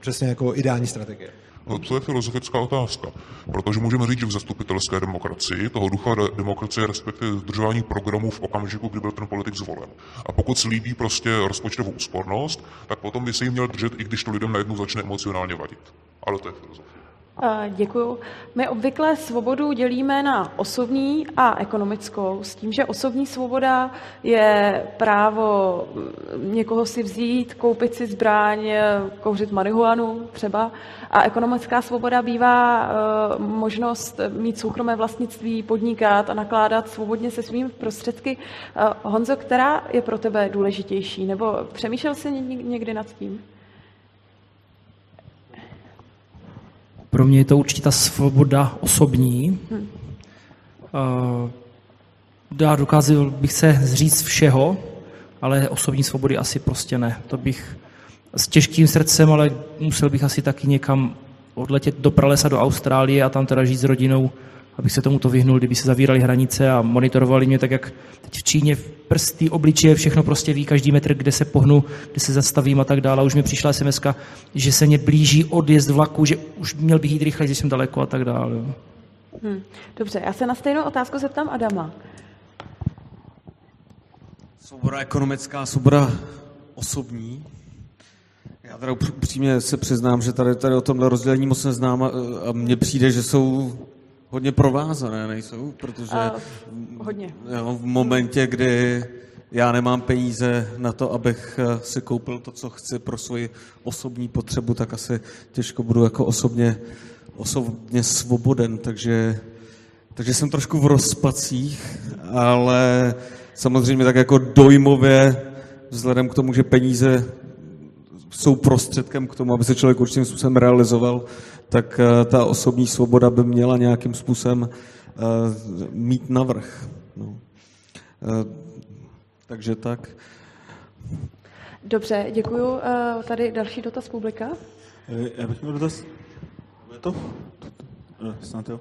přesně jako ideální strategie. No, to je filozofická otázka, protože můžeme říct, že v zastupitelské demokracii toho ducha demokracie, respektive dodržování programů v okamžiku, kdy byl ten politik zvolen. A pokud slíbí prostě rozpočtovou úspornost, tak potom by se jim měl držet, i když to lidem najednou začne emocionálně vadit. Ale to je filozofie. Děkuju. My obvykle svobodu dělíme na osobní a ekonomickou, s tím, že osobní svoboda je právo někoho si vzít, koupit si zbraň, kouřit marihuanu třeba, a ekonomická svoboda bývá možnost mít soukromé vlastnictví, podnikat a nakládat svobodně se svými prostředky. Honzo, která je pro tebe důležitější? Nebo přemýšlel jsi někdy nad tím? Pro mě je to určitě ta svoboda osobní. Dokázal bych se zříct všeho, ale osobní svobody asi prostě ne. To bych s těžkým srdcem, ale musel bych asi taky někam odletět do pralesa, do Austrálie a tam teda žít s rodinou, abych se tomuto vyhnul, kdyby se zavíraly hranice a monitorovali mě tak, jak teď v Číně, prsty, obličeje, všechno prostě ví, každý metr, kde se pohnu, kde se zastavím a tak dále. Už mi přišla SMS-ka, že se mě blíží odjezd vlaku, že už měl bych jít rychle, že jsem daleko a tak dále. Dobře, já se na stejnou otázku zeptám Adama. Svoboda ekonomická, svoboda osobní. Já teda upřímně se přiznám, že tady o tomhle rozdělení moc neznám a mně přijde, že jsou hodně provázané, nejsou? Protože hodně. V momentě, kdy já nemám peníze na to, abych si koupil to, co chci pro svoji osobní potřebu, tak asi těžko budu jako osobně svoboden. Takže jsem trošku v rozpacích, ale samozřejmě tak jako dojmově, vzhledem k tomu, že peníze jsou prostředkem k tomu, aby se člověk určitým způsobem realizoval, tak ta osobní svoboda by měla nějakým způsobem mít navrch. No. Takže tak. Dobře, děkuju. Tady další dotaz publika. Já bych měl dotaz. Je to? Snad jo.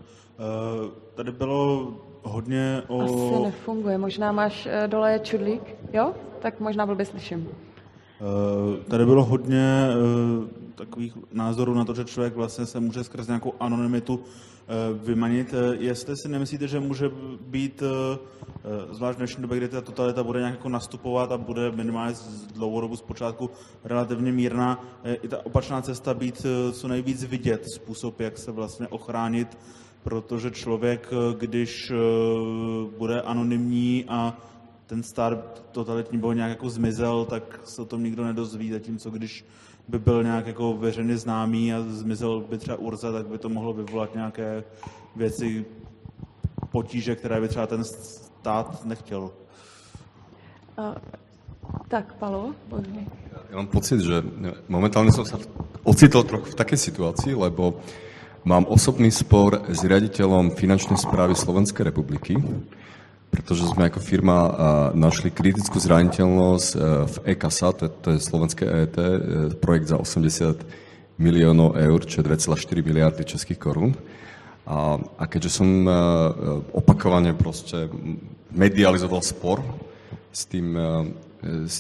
Tady bylo hodně o... Asi nefunguje. Možná máš dole čudlík. Jo? Tak možná blbě slyším. Tady bylo hodně takových názorů na to, že člověk vlastně se může skrz nějakou anonymitu vymanit. Jestli si nemyslíte, že může být, zvlášť v dnešní době, kdy ta totalita bude nějak jako nastupovat a bude minimálně z dlouhodobu zpočátku relativně mírná, i ta opačná cesta být co nejvíc vidět, způsob, jak se vlastně ochránit protože člověk, když bude anonymní a ten stát totalitní byl nějak jako zmizel, tak se o tom nikdo nedozví, zatímco když by byl nějak jako veřejně známý a zmizel by třeba Urza, tak by to mohlo vyvolat nějaké věci, potíže, které by třeba ten stát nechtěl. Tak, Paolo? Ja mám pocit, že momentálne som sa ocitol trochu v takej situácii, lebo mám osobný spor s riaditeľom finančnej správy Slovenskej republiky, pretože sme ako firma našli kritickú zraniteľnosť v e-kasa, to je slovenské EET, projekt za 80 miliónov eur, čo je 2,4 miliardy českých korún. A keďže som opakovane proste medializoval spor s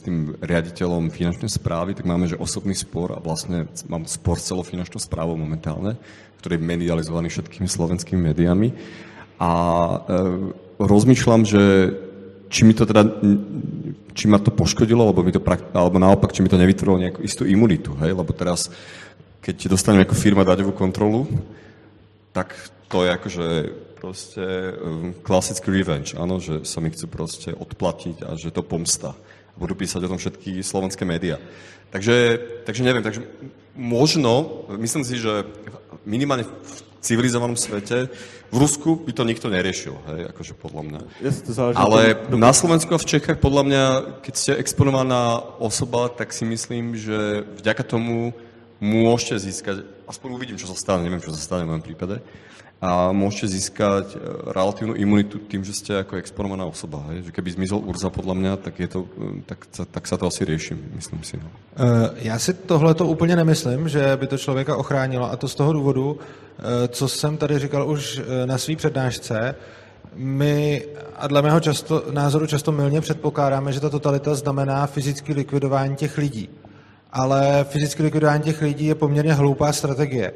tým riaditeľom finančnej správy, tak máme, že osobný spor a vlastne mám spor s celou finančnou správou momentálne, ktorý je medializovaný všetkými slovenskými médiami. A rozmýšľam, že či ma to poškodilo, alebo naopak, či mi to nevytvorilo nejakú istú imunitu, hej? Lebo teraz, keď dostanem ako firma daňovú kontrolu, tak to je akože proste klasický revenge, áno, že sa mi chcú proste odplatiť a že to pomsta. Budú písať o tom všetky slovenské médiá. Takže neviem, takže možno, myslím si, že minimálne v civilizovanom svete, v Rusku by to nikto neriešil, hej, akože podľa mňa. Ale na Slovensku a v Čechách, podľa mňa, keď ste exponovaná osoba, tak si myslím, že vďaka tomu môžete získať, aspoň uvidím, čo sa stane, neviem, čo sa stane v mojom prípade, a môžete získať relatívnu imunitu tým, že ste ako exponovaná osoba. Hej? Že keby zmizel Urza podľa mňa, tak sa to asi rieši, myslím si. Já si tohleto úplně nemyslím, že by to člověka ochránilo, a to z toho důvodu, co jsem tady říkal už na svý přednášce. My, a dle mého názoru často mylně předpokládáme, že ta totalita znamená fyzické likvidování těch lidí. Ale fyzické likvidování těch lidí je poměrně hloupá strategie.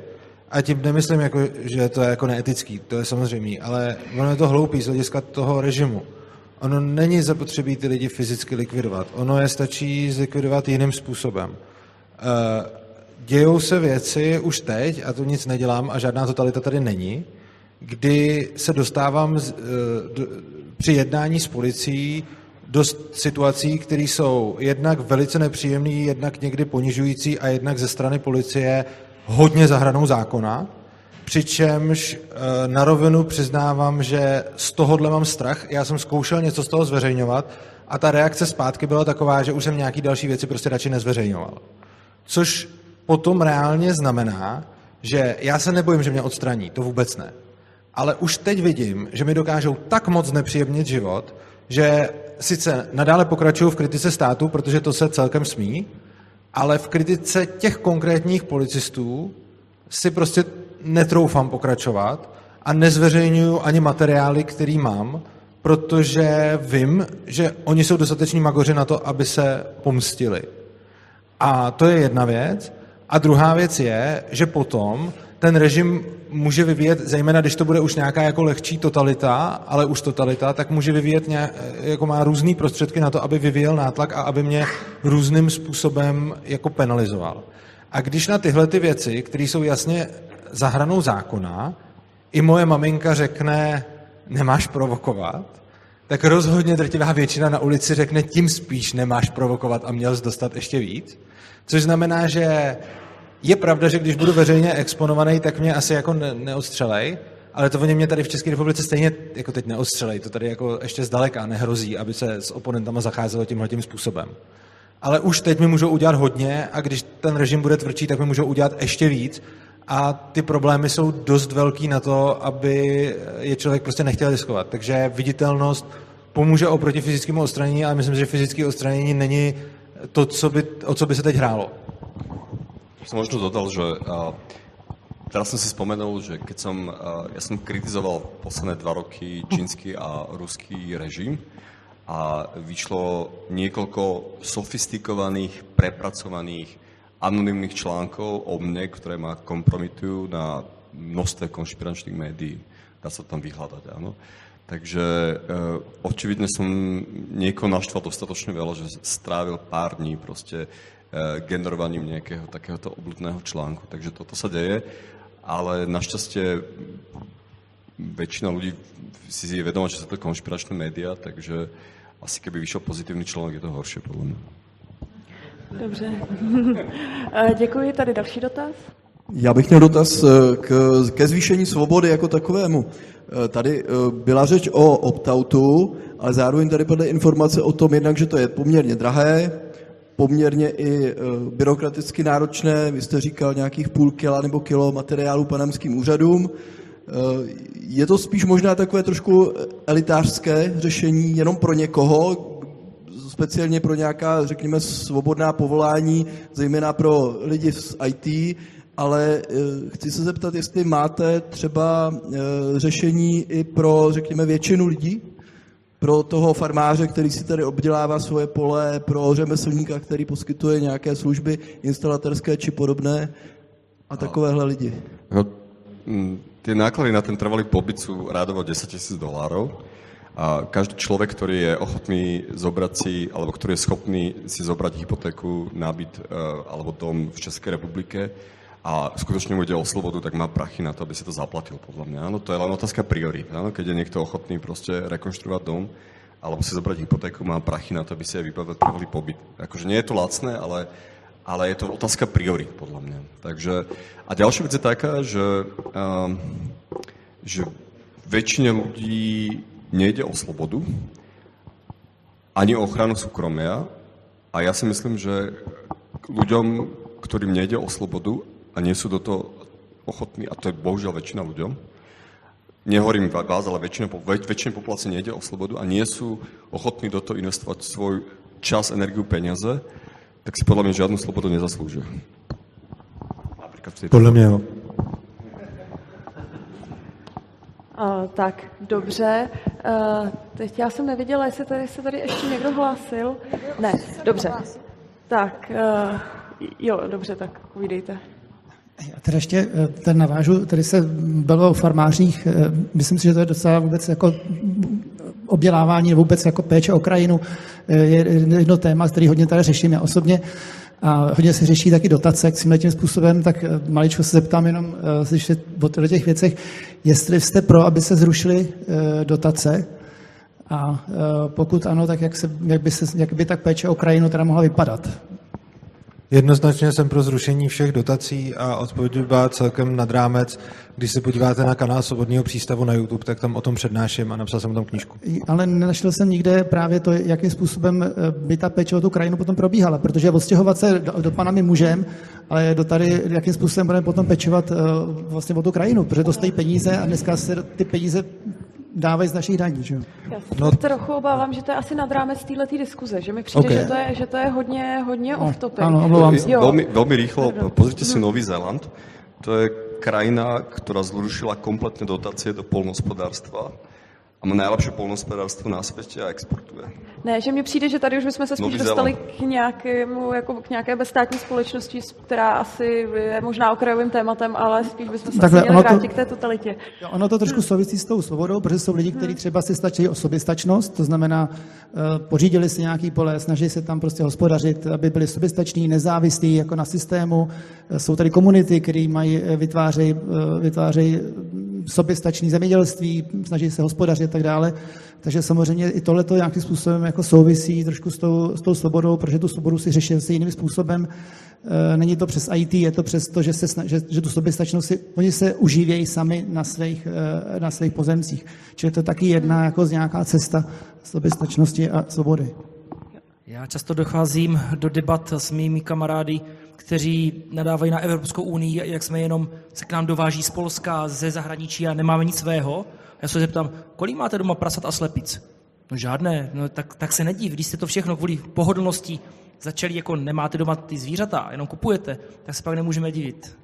A tím nemyslím, jako, že to je jako neetický, to je samozřejmě, ale ono je to hloupý z hlediska toho režimu. Ono není zapotřebí ty lidi fyzicky likvidovat. Ono je stačí zlikvidovat jiným způsobem. Dějou se věci už teď, a to nic nedělám a žádná totalita tady není, kdy se dostávám při jednání s policií do situací, které jsou jednak velice nepříjemné, jednak někdy ponižující a jednak ze strany policie hodně za hranou zákona, přičemž na rovinu přiznávám, že z tohohle mám strach. Já jsem zkoušel něco z toho zveřejňovat a ta reakce zpátky byla taková, že už jsem nějaký další věci prostě radši nezveřejňoval. Což potom reálně znamená, že já se nebojím, že mě odstraní, to vůbec ne. Ale už teď vidím, že mi dokážou tak moc znepříjemnit život, že sice nadále pokračuju v kritice státu, protože to se celkem smí, ale v kritice těch konkrétních policistů si prostě netroufám pokračovat a nezveřejňuju ani materiály, který mám, protože vím, že oni jsou dostateční magoři na to, aby se pomstili. A to je jedna věc. A druhá věc je, že potom ten režim může vyvíjet, zejména když to bude už nějaká jako lehčí totalita, ale už totalita, tak může vyvíjet, jako má různý prostředky na to, aby vyvíjel nátlak a aby mě různým způsobem jako penalizoval. A když na tyhle ty věci, které jsou jasně za hranou zákona, i moje maminka řekne, nemáš provokovat, tak rozhodně drtivá většina na ulici řekne, tím spíš nemáš provokovat a měl jsi dostat ještě víc. Což znamená, že je pravda, že když budu veřejně exponovaný, tak mě asi jako neodstřelej, ale to oni mě tady v České republice stejně jako teď neodstřelej, to tady jako ještě zdaleka nehrozí, aby se s oponentama zacházelo tímhletím způsobem. Ale už teď mi můžou udělat hodně a když ten režim bude tvrdší, tak mi můžou udělat ještě víc a ty problémy jsou dost velký na to, aby je člověk prostě nechtěl riskovat. Takže viditelnost pomůže oproti fyzickému odstranění, ale myslím, že fyzické odstranění není to, o co by se teď hrálo. Som možno dodal, že teraz som si spomenul, že keď som, ja som kritizoval posledné 2 roky čínsky a ruský režim a vyšlo niekoľko sofistikovaných, prepracovaných, anonymných článkov o mne, ktoré ma kompromitujú na množstve konšpirančných médií. Dá sa tam vyhľadať, áno. Takže očividne som niekoho naštval dostatočne veľa, že strávil pár dní proste generovaním nejakého takéhoto obľudného článku. Takže toto sa deje, ale našťastie väčšina ľudí si je vedomá, že sú to konšpiračné médiá, takže asi keby vyšiel pozitívny článok, je to horšie podľa mňa. Dobře. Děkuji. Tady další dotaz. Já bych měl dotaz ke zvýšení svobody jako takovému. Tady byla řeč o opt-outu, ale zároveň tady padly informace o tom jednak, že to je poměrně drahé, poměrně i byrokraticky náročné, vy jste říkal nějakých půl kila nebo kilo materiálu panamským úřadům. Je to spíš možná takové trošku elitářské řešení jenom pro někoho, speciálně pro nějaká, řekněme, svobodná povolání, zejména pro lidi z IT, ale chci se zeptat, jestli máte třeba řešení i pro, řekněme, většinu lidí, pro toho farmáře, který si tady obdělává svoje pole, pro řemeslníka, který poskytuje nějaké služby instalaterské či podobné a takovéhle lidi. No, ty náklady na ten trvalý pobyt jsou rádovo $10,000. A každý človek, ktorý je ochotný zobrať si, alebo ktorý je schopný si zobrať hypotéku na byt alebo dom v Českej republike a skutočne mu ide o slobodu, tak má prachy na to, aby si to zaplatil, podľa mňa. Áno, to je len otázka priorít. Áno? Keď je niekto ochotný proste rekonštruovať dom alebo si zobrať hypotéku, má prachy na to, aby si aj vybavil trvalý pobyt. Akože nie je to lacné, ale je to otázka priorít, podľa mňa. Takže, a ďalšia vec je taká, že väčšina ľudí nejde o slobodu, ani o ochranu súkromia a ja si myslím, že ľuďom, ktorým nejde o slobodu a nie sú do toho ochotní, a to je bohužiaľ väčšina ľuďom, nehovorím vás, ale väčšina populácie nejde o slobodu a nie sú ochotní do toho investovať svoj čas, energiu, peniaze, tak si podľa mňa žiadnu slobodu nezaslúžia. Podľa mňa jo. Tak, dobře. Teď já jsem neviděla, jestli tady se tady ještě někdo hlásil. Ne, dobře. Tak, jo, dobře, tak uvidíte. Já tady ještě tady navážu, tady se bylo o farmářích, myslím si, že to je docela vůbec jako obdělávání, vůbec jako péče o krajinu, je jedno téma, který hodně tady řeším já osobně. A hodně se řeší taky dotace k tímhle tím způsobem, tak maličko se zeptám jenom slyšet o těch věcech, jestli jste pro, aby se zrušily dotace a pokud ano, tak jak by tak péče o krajinu teda mohla vypadat? Jednoznačně jsem pro zrušení všech dotací a odpověď byla celkem nad rámec. Když se podíváte na kanál Svobodného přístavu na YouTube, tak tam o tom přednáším a napsal jsem tam knížku. Ale nenašel jsem nikde právě to, jakým způsobem by ta péče o tu krajinu potom probíhala, protože odstěhovat se do Panamy můžeme, ale do tady, jakým způsobem budeme potom pečovat vlastně o tu krajinu, protože to stojí peníze a dneska se ty peníze dávají z našich daní, že? Já se trochu obávám, že to je asi nad rámec této diskuze, že mi přijde, okay, že to je hodně off-topic. Ano, obávám se. Velmi rýchlo, pozrite si Nový Zéland, to je krajina, která zrušila kompletné dotace do polnohospodárstva a má nejlepší polnohospodárstvo na světě a exportuje. Ne, že mi přijde, že tady už bychom se spíš dostali k nějaké bezstátní společnosti, která asi je možná okrajovým tématem, ale spíš bychom se asi měli vrátit k té totalitě. Ono to trošku souvisí s tou svobodou, protože jsou lidi, kteří třeba si stačí o soběstačnost, to znamená, pořídili si nějaký pole, snaží se tam prostě hospodařit, aby byli soběstační, nezávislí jako na systému. Jsou tady komunity, které mají vytvářejí soběstační zemědělství, snaží se hospodařit a tak dále. Takže samozřejmě i tohle to nějakým způsobem jako souvisí trošku s tou svobodou, protože tu svobodu si řeší se jiným způsobem. Není to přes IT, je to přes to, že tu soběstačnost oni se uživějí sami na svých pozemcích. Čili to je taky jedna jako nějaká cesta soběstačnosti a svobody. Já často docházím do debat s mými kamarády, kteří nadávají na Evropskou unii, jak jsme jenom se k nám dováží z Polska, ze zahraničí a nemáme nic svého. Já se zeptám, kolik máte doma prasat a slepic? No žádné, no tak se nediv, když jste to všechno kvůli pohodlnosti začali, jako nemáte doma ty zvířata, jenom kupujete, tak se pak nemůžeme divit.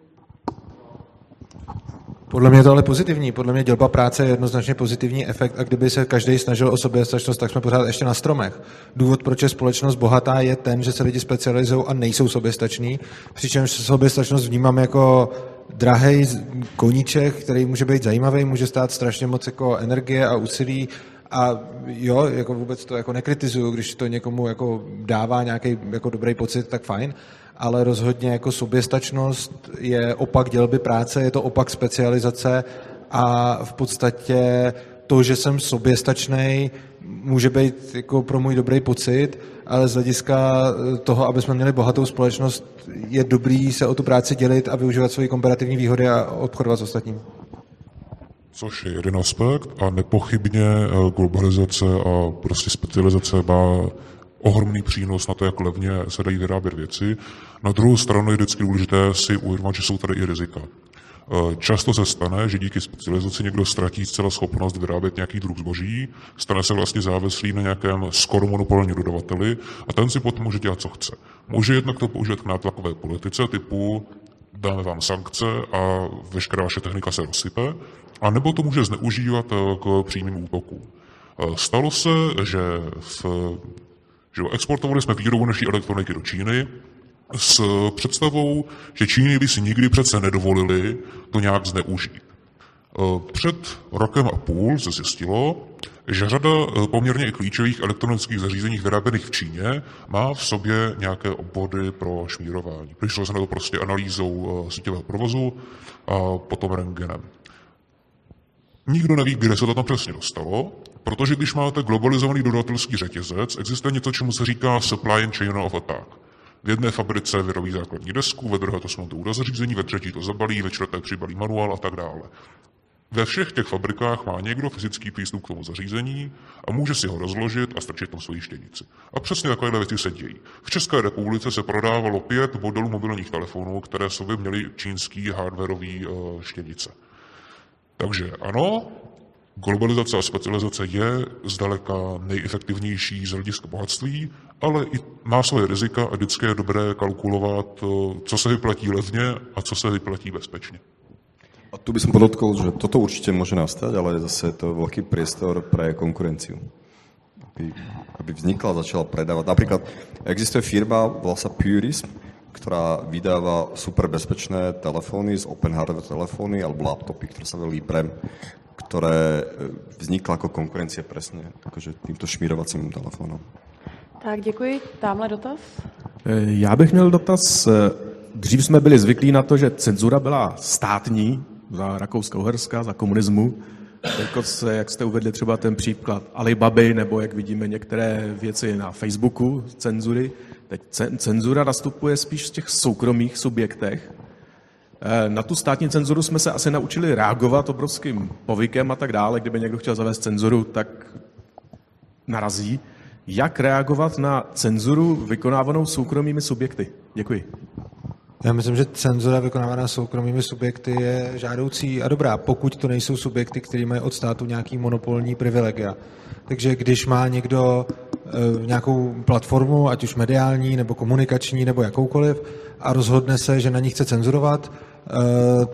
Podle mě je to ale pozitivní, podle mě dělba práce je jednoznačně pozitivní efekt a kdyby se každý snažil o soběstačnost, tak jsme pořád ještě na stromech. Důvod, proč je společnost bohatá, je ten, že se lidi specializují a nejsou soběstační, přičemž soběstačnost vnímám jako drahej koníček, který může být zajímavý, může stát strašně moc jako energie a úsilí. A jo, jako vůbec to jako nekritizuju, když to někomu jako dává nějaký jako dobrý pocit, tak fajn, ale rozhodně jako soběstačnost je opak dělby práce, je to opak specializace a v podstatě to, že jsem soběstačnej, může být jako pro můj dobrý pocit, ale z hlediska toho, aby jsme měli bohatou společnost, je dobrý se o tu práci dělit a využívat svoji komparativní výhody a obchodovat s ostatním. Což je jeden aspekt a nepochybně globalizace a prostě specializace má ohromný přínos na to, jak levně se dají vyrábět věci. Na druhou stranu je vždycky důležité si uvědomit, že jsou tady i rizika. Často se stane, že díky specializaci někdo ztratí zcela schopnost vyrábět nějaký druh zboží, stane se vlastně závislý na nějakém skoro monopolním dodavateli a ten si potom může dělat, co chce. Může jednak to použít k nátlakové politice typu dáme vám sankce a veškerá vaše technika se rozsype, anebo to může zneužívat k přímým útokům. Stalo se, že exportovali jsme výrobu naší elektroniky do Číny s představou, že Číny by si nikdy přece nedovolili to nějak zneužít. Před rokem a půl se zjistilo, že řada poměrně i klíčových elektronických zařízení vyráběných v Číně má v sobě nějaké obvody pro šmírování. Přišlo se na to prostě analýzou síťového provozu a potom rentgenem. Nikdo neví, kde se to tam přesně dostalo, protože když máte globalizovaný dodatelský řetězec, existuje něco, čemu se říká supply chain of attack. V jedné fabrice vyrobí základní desku, ve druhé to smontují do zařízení, ve třetí to zabalí, ve čtvrté přibalí manuál a tak dále. Ve všech těch fabrikách má někdo fyzický přístup k tomu zařízení a může si ho rozložit a strčit tam svoji štěnici. A přesně takové věci se dějí. V České republice se prodávalo 5 modelů mobilních telefonů, které v sobě měly čínský hardwarový štěnice. Takže ano, globalizace a specializace je zdaleka nejefektivnější z hlediska bohatství, ale i má svoje rizika a vždycky je dobré kalkulovat, co se vyplatí levně a co se vyplatí bezpečně. A tu bych podotkol, že toto určitě může nastat, ale zase to je velký priestor pro konkurenci. Aby vznikla, začala predávat. Například existuje firma, volá se Purism, ktorá vydáva superbezpečné telefóny, z open hardware telefóny alebo laptopy, ktoré sa volá Librem, ktoré vznikla ako konkurencia presne takže týmto šmírovacím telefónom. Tak děkuji. Támhle dotaz? Já bych měl dotaz. Dřív jsme byli zvyklí na to, že cenzura byla státní za Rakouska-Uherska, za komunismu. Teďko se, jak jste uvedli třeba ten příklad Alibaby, nebo jak vidíme některé věci na Facebooku, cenzury. Teď cenzura nastupuje spíš v těch soukromých subjektech. Na tu státní cenzuru jsme se asi naučili reagovat obrovským povykem a tak dále. Kdyby někdo chtěl zavést cenzuru, tak narazí. Jak reagovat na cenzuru vykonávanou soukromými subjekty? Děkuji. Já myslím, že cenzura vykonávaná soukromými subjekty je žádoucí a dobrá, pokud to nejsou subjekty, které mají od státu nějaký monopolní privilegia. Takže když má někdo nějakou platformu, ať už mediální, nebo komunikační, nebo jakoukoliv, a rozhodne se, že na ní chce cenzurovat,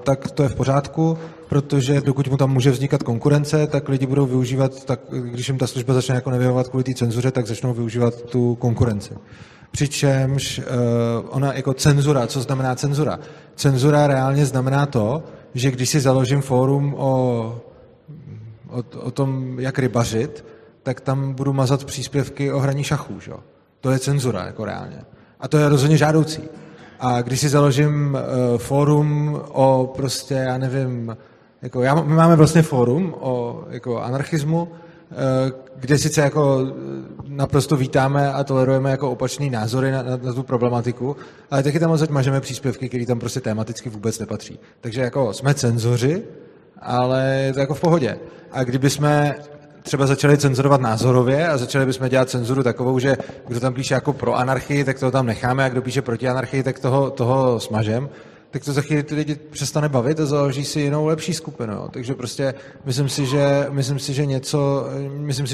tak to je v pořádku, protože dokud mu tam může vznikat konkurence, tak lidi budou využívat, tak když jim ta služba začne jako nevyhovat kvůli té cenzuře, tak začnou využívat tu konkurenci. Přičemž ona jako cenzura, co znamená cenzura? Cenzura reálně znamená to, že když si založím fórum o tom, jak rybařit, tak tam budu mazat příspěvky o hraní šachů. Že? To je cenzura jako reálně. A to je rozhodně žádoucí. A když si založím fórum o prostě, já nevím, jako my máme vlastně fórum o jako anarchismu, kde sice jako naprosto vítáme a tolerujeme jako opačný názory na tu problematiku, ale taky tam odsaď mažeme příspěvky, které tam prostě tematicky vůbec nepatří. Takže jako jsme cenzoři, ale je to jako v pohodě. A kdyby jsme třeba začali cenzurovat názorově a začali bychom dělat cenzuru takovou, že kdo tam píše jako pro anarchii, tak toho tam necháme a kdo píše proti anarchii, tak toho smažem, tak to za chvíli ty lidi přestane bavit a založí si jinou lepší skupinu. Jo. Takže prostě myslím si, že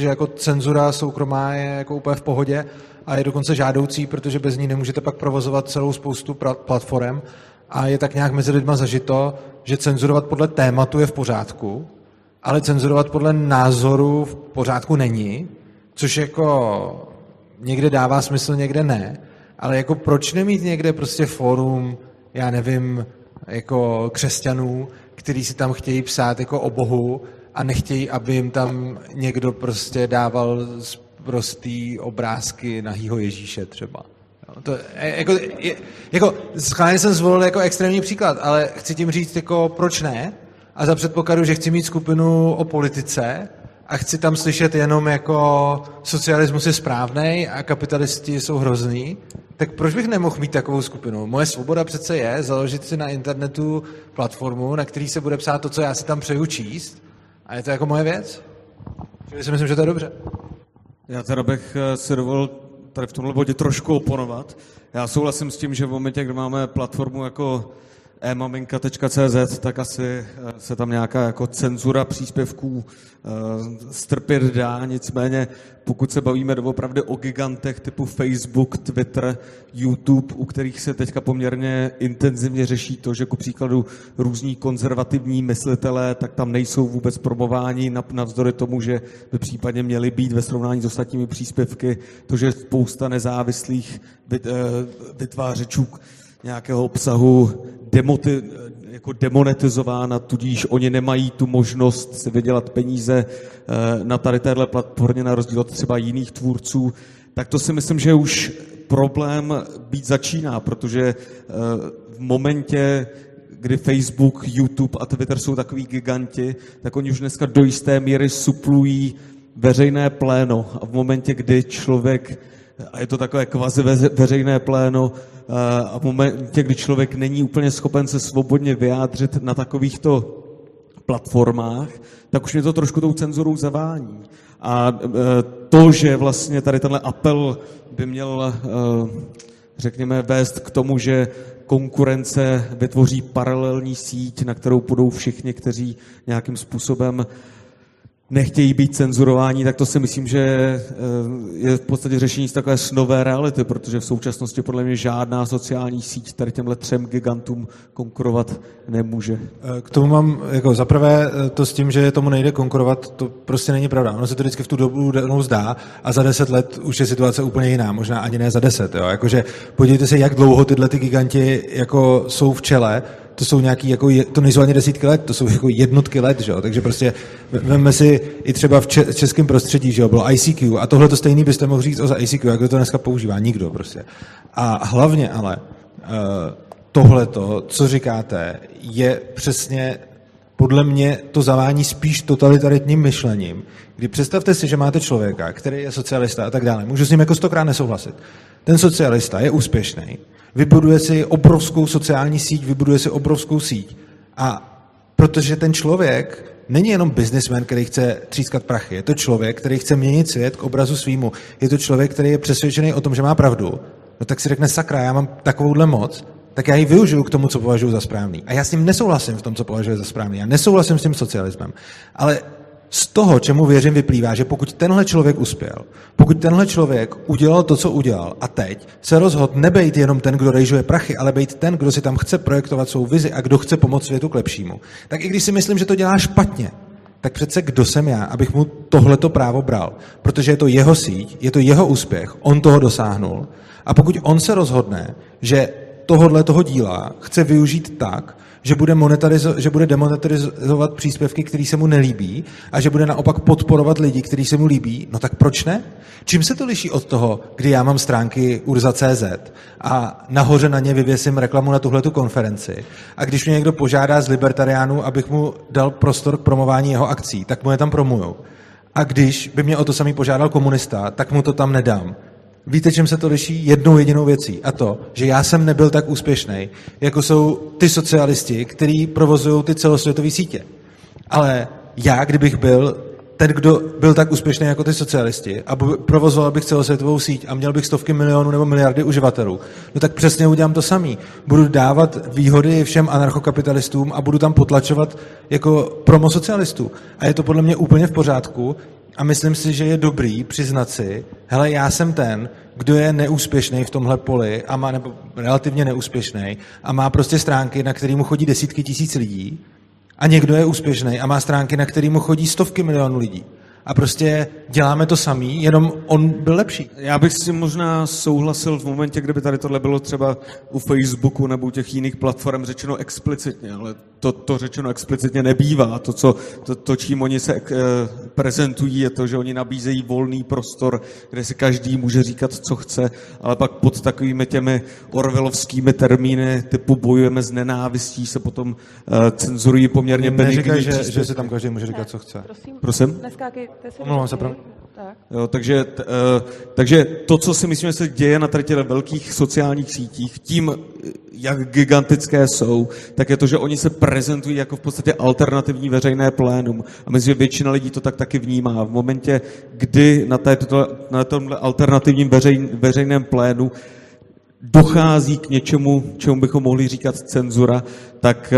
jako cenzura soukromá je jako úplně v pohodě a je dokonce žádoucí, protože bez ní nemůžete pak provozovat celou spoustu platform a je tak nějak mezi lidma zažito, že cenzurovat podle tématu je v pořádku, ale cenzurovat podle názoru v pořádku není, což jako někde dává smysl, někde ne, ale jako proč nemít někde prostě fórum, já nevím, jako křesťanů, kteří si tam chtějí psát jako o Bohu a nechtějí, aby jim tam někdo prostě dával prostý obrázky nahýho Ježíše třeba. To, jako schválně jsem zvolil jako extrémní příklad, ale chci tím říct, jako proč ne? a za předpokladu, že chci mít skupinu o politice a chci tam slyšet jenom jako socialismus je správnej a kapitalisti jsou hrozný, tak proč bych nemohl mít takovou skupinu? Moje svoboda přece je založit si na internetu platformu, na který se bude psát to, co já si tam přeju číst, a je to jako moje věc. Čili si myslím, že to je dobře. Já teda bych si dovolil tady v tomhle bodě trošku oponovat. Já souhlasím s tím, že v momentě, kdy máme platformu jako e-maminka.cz, tak asi se tam nějaká jako cenzura příspěvků strpět dá, nicméně pokud se bavíme doopravdy o gigantech typu Facebook, Twitter, YouTube, u kterých se teďka poměrně intenzivně řeší to, že ku příkladu různí konzervativní myslitelé, tak tam nejsou vůbec promováni navzdory tomu, že by případně měli být ve srovnání s ostatními příspěvky, to, že spousta nezávislých vytvářečů nějakého obsahu jako demonetizována, tudíž oni nemají tu možnost si vydělat peníze na tady téhle platformě, na rozdíl od třeba jiných tvůrců, tak to si myslím, že už problém být začíná, protože v momentě, kdy Facebook, YouTube a Twitter jsou takový giganti, tak oni už dneska do jisté míry suplují veřejné pléno a v momentě, kdy člověk, a je to takové kvazi veřejné pléno, a v momentě, kdy člověk není úplně schopen se svobodně vyjádřit na takovýchto platformách, tak už mě to trošku tou cenzurou zavání. A to, že vlastně tady tenhle apel by měl, řekněme, vést k tomu, že konkurence vytvoří paralelní síť, na kterou půjdou všichni, kteří nějakým způsobem nechtějí být cenzurováni, tak to si myslím, že je v podstatě řešení z takové snové reality, protože v současnosti podle mě žádná sociální síť tady těmhle 3 gigantům konkurovat nemůže. K tomu mám jako zaprvé to s tím, že tomu nejde konkurovat, to prostě není pravda. Ono se to vždycky v tu dobu zdá a za 10 let už je situace úplně jiná, možná ani ne za 10. Jo? Jakože podívejte se, jak dlouho tyhle ty giganti jako jsou v čele. To jsou nějaký, jako, to nejsou ani desítky let, to jsou jako jednotky let, že jo? Takže prostě veme si i třeba v českém prostředí, že jo, bylo ICQ a tohle to stejný byste mohli říct o ICQ, jak to dneska používá nikdo prostě. A hlavně ale tohleto, co říkáte, je přesně podle mě to zavání spíš totalitárním myšlením, kdy představte si, že máte člověka, který je socialista a tak dále, můžu s ním jako 100krát nesouhlasit. Ten socialista je úspěšný, vybuduje si obrovskou sociální síť, vybuduje si obrovskou síť. A protože ten člověk není jenom biznismen, který chce třískat prachy, je to člověk, který chce měnit svět k obrazu svýmu, je to člověk, který je přesvědčený o tom, že má pravdu, no tak si řekne sakra, já mám takovouhle moc, tak já ji využiju k tomu, co považuji za správný. A já s ním nesouhlasím v tom, co považuji za správný. Já nesouhlasím s tím socialismem. Ale z toho, čemu věřím, vyplývá, že pokud tenhle člověk uspěl, pokud tenhle člověk udělal to, co udělal a teď se rozhodl nebejt jenom ten, kdo rejžuje prachy, ale bejt ten, kdo si tam chce projektovat svou vizi a kdo chce pomoct světu k lepšímu, tak i když si myslím, že to dělá špatně, tak přece kdo jsem já, abych mu tohleto právo bral, protože je to jeho síť, je to jeho úspěch, on toho dosáhnul a pokud on se rozhodne, že toho díla chce využít tak, že bude demonetarizovat příspěvky, které se mu nelíbí a že bude naopak podporovat lidi, kteří se mu líbí, no tak proč ne? Čím se to liší od toho, kdy já mám stránky urza.cz a nahoře na ně vyvěsím reklamu na tuhletu konferenci a když mě někdo požádá z libertariánů, abych mu dal prostor k promování jeho akcí, tak mu je tam promuju. A když by mě o to samý požádal komunista, tak mu to tam nedám. Víte, čím se to liší? Jednou jedinou věcí. A to, že já jsem nebyl tak úspěšný, jako jsou ty socialisti, kteří provozují ty celosvětové sítě. Ale já, kdybych byl ten, kdo byl tak úspěšný jako ty socialisti a provozoval bych celosvětovou síť a měl bych stovky milionů nebo miliardy uživatelů, no tak přesně udělám to samý. Budu dávat výhody všem anarchokapitalistům a budu tam potlačovat jako promo socialistů. A je to podle mě úplně v pořádku, a myslím si, že je dobrý přiznat si, hele, já jsem ten, kdo je neúspěšný v tomhle poli a má, nebo relativně neúspěšný a má prostě stránky, na který mu chodí 10 000 lidí a někdo je úspěšný a má stránky, na který mu chodí 100 milionů lidí. a prostě děláme to samý, jenom on byl lepší. Já bych si možná souhlasil v momentě, kdyby tady tohle bylo třeba u Facebooku nebo u těch jiných platform řečeno explicitně, ale to řečeno explicitně nebývá. To, čím oni se prezentují, je to, že oni nabízejí volný prostor, kde si každý může říkat, co chce, ale pak pod takovými těmi orwellovskými termíny typu bojujeme s nenávistí se potom cenzurují poměrně benigní. Neříkaj, že si tam každý může říkat, co chce. Prosím? Takže to, co si myslím, že se děje na tady těch velkých sociálních sítích, tím, jak gigantické jsou, tak je to, že oni se prezentují jako v podstatě alternativní veřejné plénum. A myslím, že většina lidí to tak taky vnímá. V momentě, kdy na tomhle alternativním veřejném plénu dochází k něčemu, čemu bychom mohli říkat cenzura, tak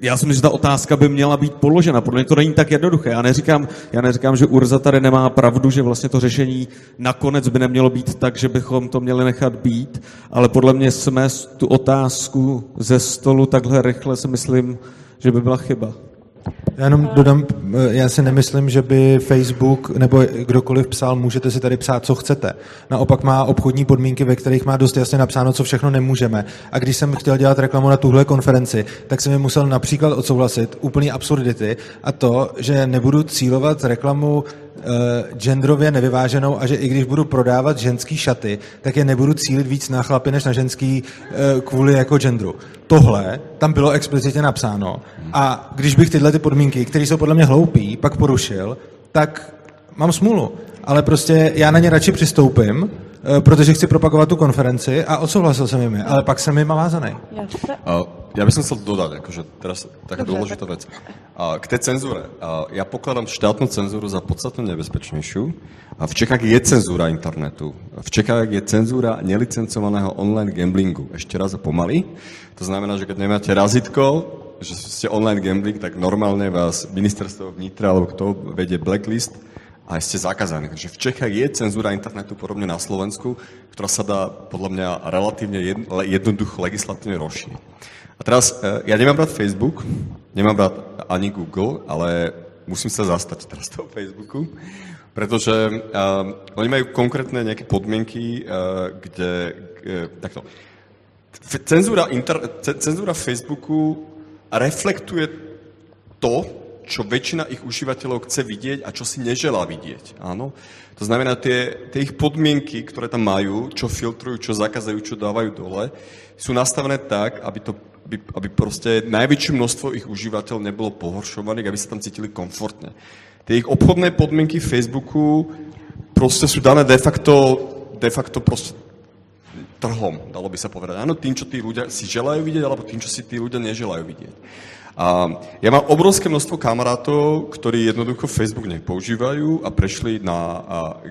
já si myslím, že ta otázka by měla být položena. Podle mě to není tak jednoduché. Já neříkám, že Urza tady nemá pravdu, že vlastně to řešení nakonec by nemělo být tak, že bychom to měli nechat být, ale podle mě jsme tu otázku ze stolu takhle rychle, si myslím, že by byla chyba. Já jenom dodám, já si nemyslím, že by Facebook nebo kdokoliv psal, můžete si tady psát, co chcete. Naopak má obchodní podmínky, ve kterých má dost jasně napsáno, co všechno nemůžeme. A když jsem chtěl dělat reklamu na tuhle konferenci, tak jsem mi musel například odsouhlasit úplný absurdity a to, že nebudu cílovat reklamu genderově nevyváženou a že i když budu prodávat ženský šaty, tak je nebudu cílit víc na chlapy než na ženský kvůli jako genderu. Tohle tam bylo explicitně napsáno a když bych tyhle ty podmínky, které jsou podle mě hloupý, pak porušil, tak mám smůlu. Ale prostě já na ně radši přistoupím, protože chci propagovat tu konferenci a odsouhlasil jsem jim je, ale pak jsem jim vázaný. Ja by som chcel dodať, akože teraz taká dôležitá vec. K tej cenzúre. Ja pokladám štátnu cenzúru za podstatne nebezpečnejšiu. V Čechách je cenzúra internetu. V Čechách je cenzúra nelicencovaného online gamblingu. Ešte raz a pomaly. To znamená, že keď nemáte razítko, že ste online gambling, tak normálne vás ministerstvo vnitra alebo kto vedie blacklist a ste zakázaní. Takže v Čechách je cenzúra internetu podobne na Slovensku, ktorá sa dá podľa mňa relatívne jednoducho legislatívne rozšíriť. A teraz, ja nemám rád Facebook, nemám rád ani Google, ale musím sa zastať teraz toho Facebooku, pretože oni majú konkrétne nejaké podmienky, kde... takto. Cenzúra Facebooku reflektuje to, čo väčšina ich užívateľov chce vidieť a čo si neželá vidieť. Áno? To znamená, tie ich podmienky, ktoré tam majú, čo filtrujú, čo zakazujú, čo dávajú dole, sú nastavené tak, aby proste najväčšie množstvo ich užívateľov nebolo pohoršovaných, aby sa tam cítili komfortne. Tie ich obchodné podmienky Facebooku proste sú dané de facto proste trhom, dalo by sa povedať. Áno, tým, čo tí ľudia si želajú vidieť, alebo tým, čo si tí ľudia neželajú vidieť. A ja mám obrovské množstvo kamarátov, ktorí jednoducho Facebook nepoužívajú a prešli na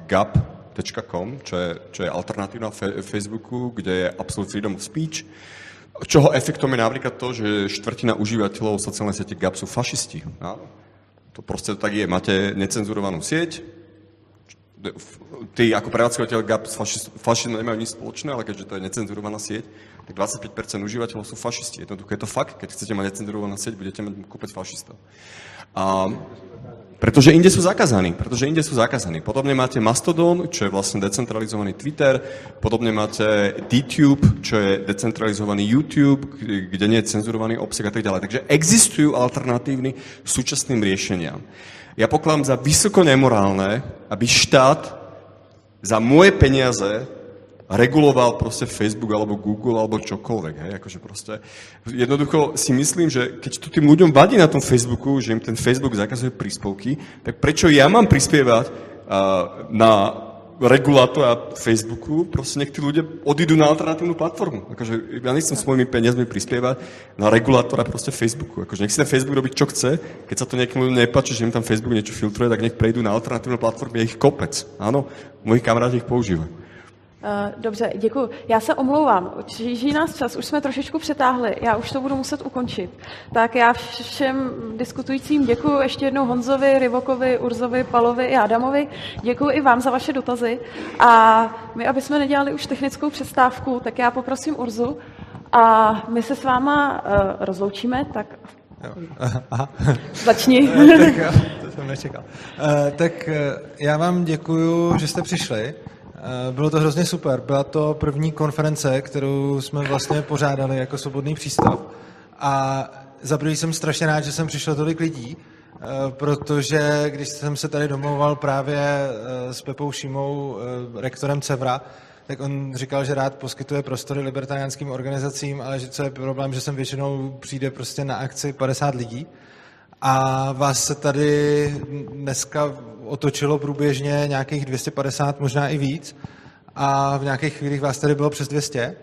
gab.com, čo je alternatívna Facebooku, kde je absolute freedom of speech, čoho efektom je napríklad to, že štvrtina užívateľov sociálnej siete Gab sú fašisti. Áno? To proste tak je. Máte necenzurovanú sieť, tí ako prevádzkovateľ Gab s fašistom nemajú nič spoločné, ale keďže to je necenzurovaná sieť, tak 25% užívateľov sú fašisti. Jednoducho je to fakt, keď chcete mať necenzurovanú sieť, budete mať kopec fašistov. Pretože inde sú zakázaní, Podobne máte Mastodon, čo je vlastne decentralizovaný Twitter, podobne máte DTube, čo je decentralizovaný YouTube, kde nie je cenzurovaný obsah a tak ďalej. Takže existujú alternatívny súčasným riešeniam. Ja pokladám za vysoko nemorálne, aby štát za moje peniaze reguloval proste Facebook alebo Google alebo čokoľvek, hej, akože proste jednoducho si myslím, že keď to tým ľuďom vadí na tom Facebooku, že im ten Facebook zakazuje príspevky, tak prečo ja mám prispievať na regulátora Facebooku, proste nech tí ľudia odídu na alternatívnu platformu, akože ja nechcem s mojimi peniazmi prispievať na regulátora proste Facebooku, akože nech si ten Facebook robiť čo chce, keď sa to nejakým ľuďom nepáči, že im tam Facebook niečo filtruje, tak nech prejdú na alternatívnu platformu, je ich kopec, áno, mojich kamaráti ich používajú. Dobře, děkuji. Já se omlouvám, žíží nás čas, už jsme trošičku přetáhli, já už to budu muset ukončit. Tak já všem diskutujícím děkuji ještě jednou Honzovi, Rivokovi, Urzovi, Palovi i Adamovi. Děkuji i vám za vaše dotazy a my, aby jsme nedělali už technickou přestávku, tak já poprosím Urzu a my se s váma rozloučíme, tak začni. jsem nečekal. Tak já vám děkuju, že jste přišli. Bylo to hrozně super. Byla to první konference, kterou jsme vlastně pořádali jako Svobodný přístav. A za první jsem strašně rád, že jsem přišel tolik lidí, protože když jsem se tady domlouval právě s Pepou Šímou, rektorem Cevra, tak on říkal, že rád poskytuje prostory libertariánským organizacím, ale že co je problém, že sem většinou přijde prostě na akci 50 lidí. A vás se tady dneska otočilo průběžně nějakých 250, možná i víc. A v nějakých chvílích vás tady bylo přes 200,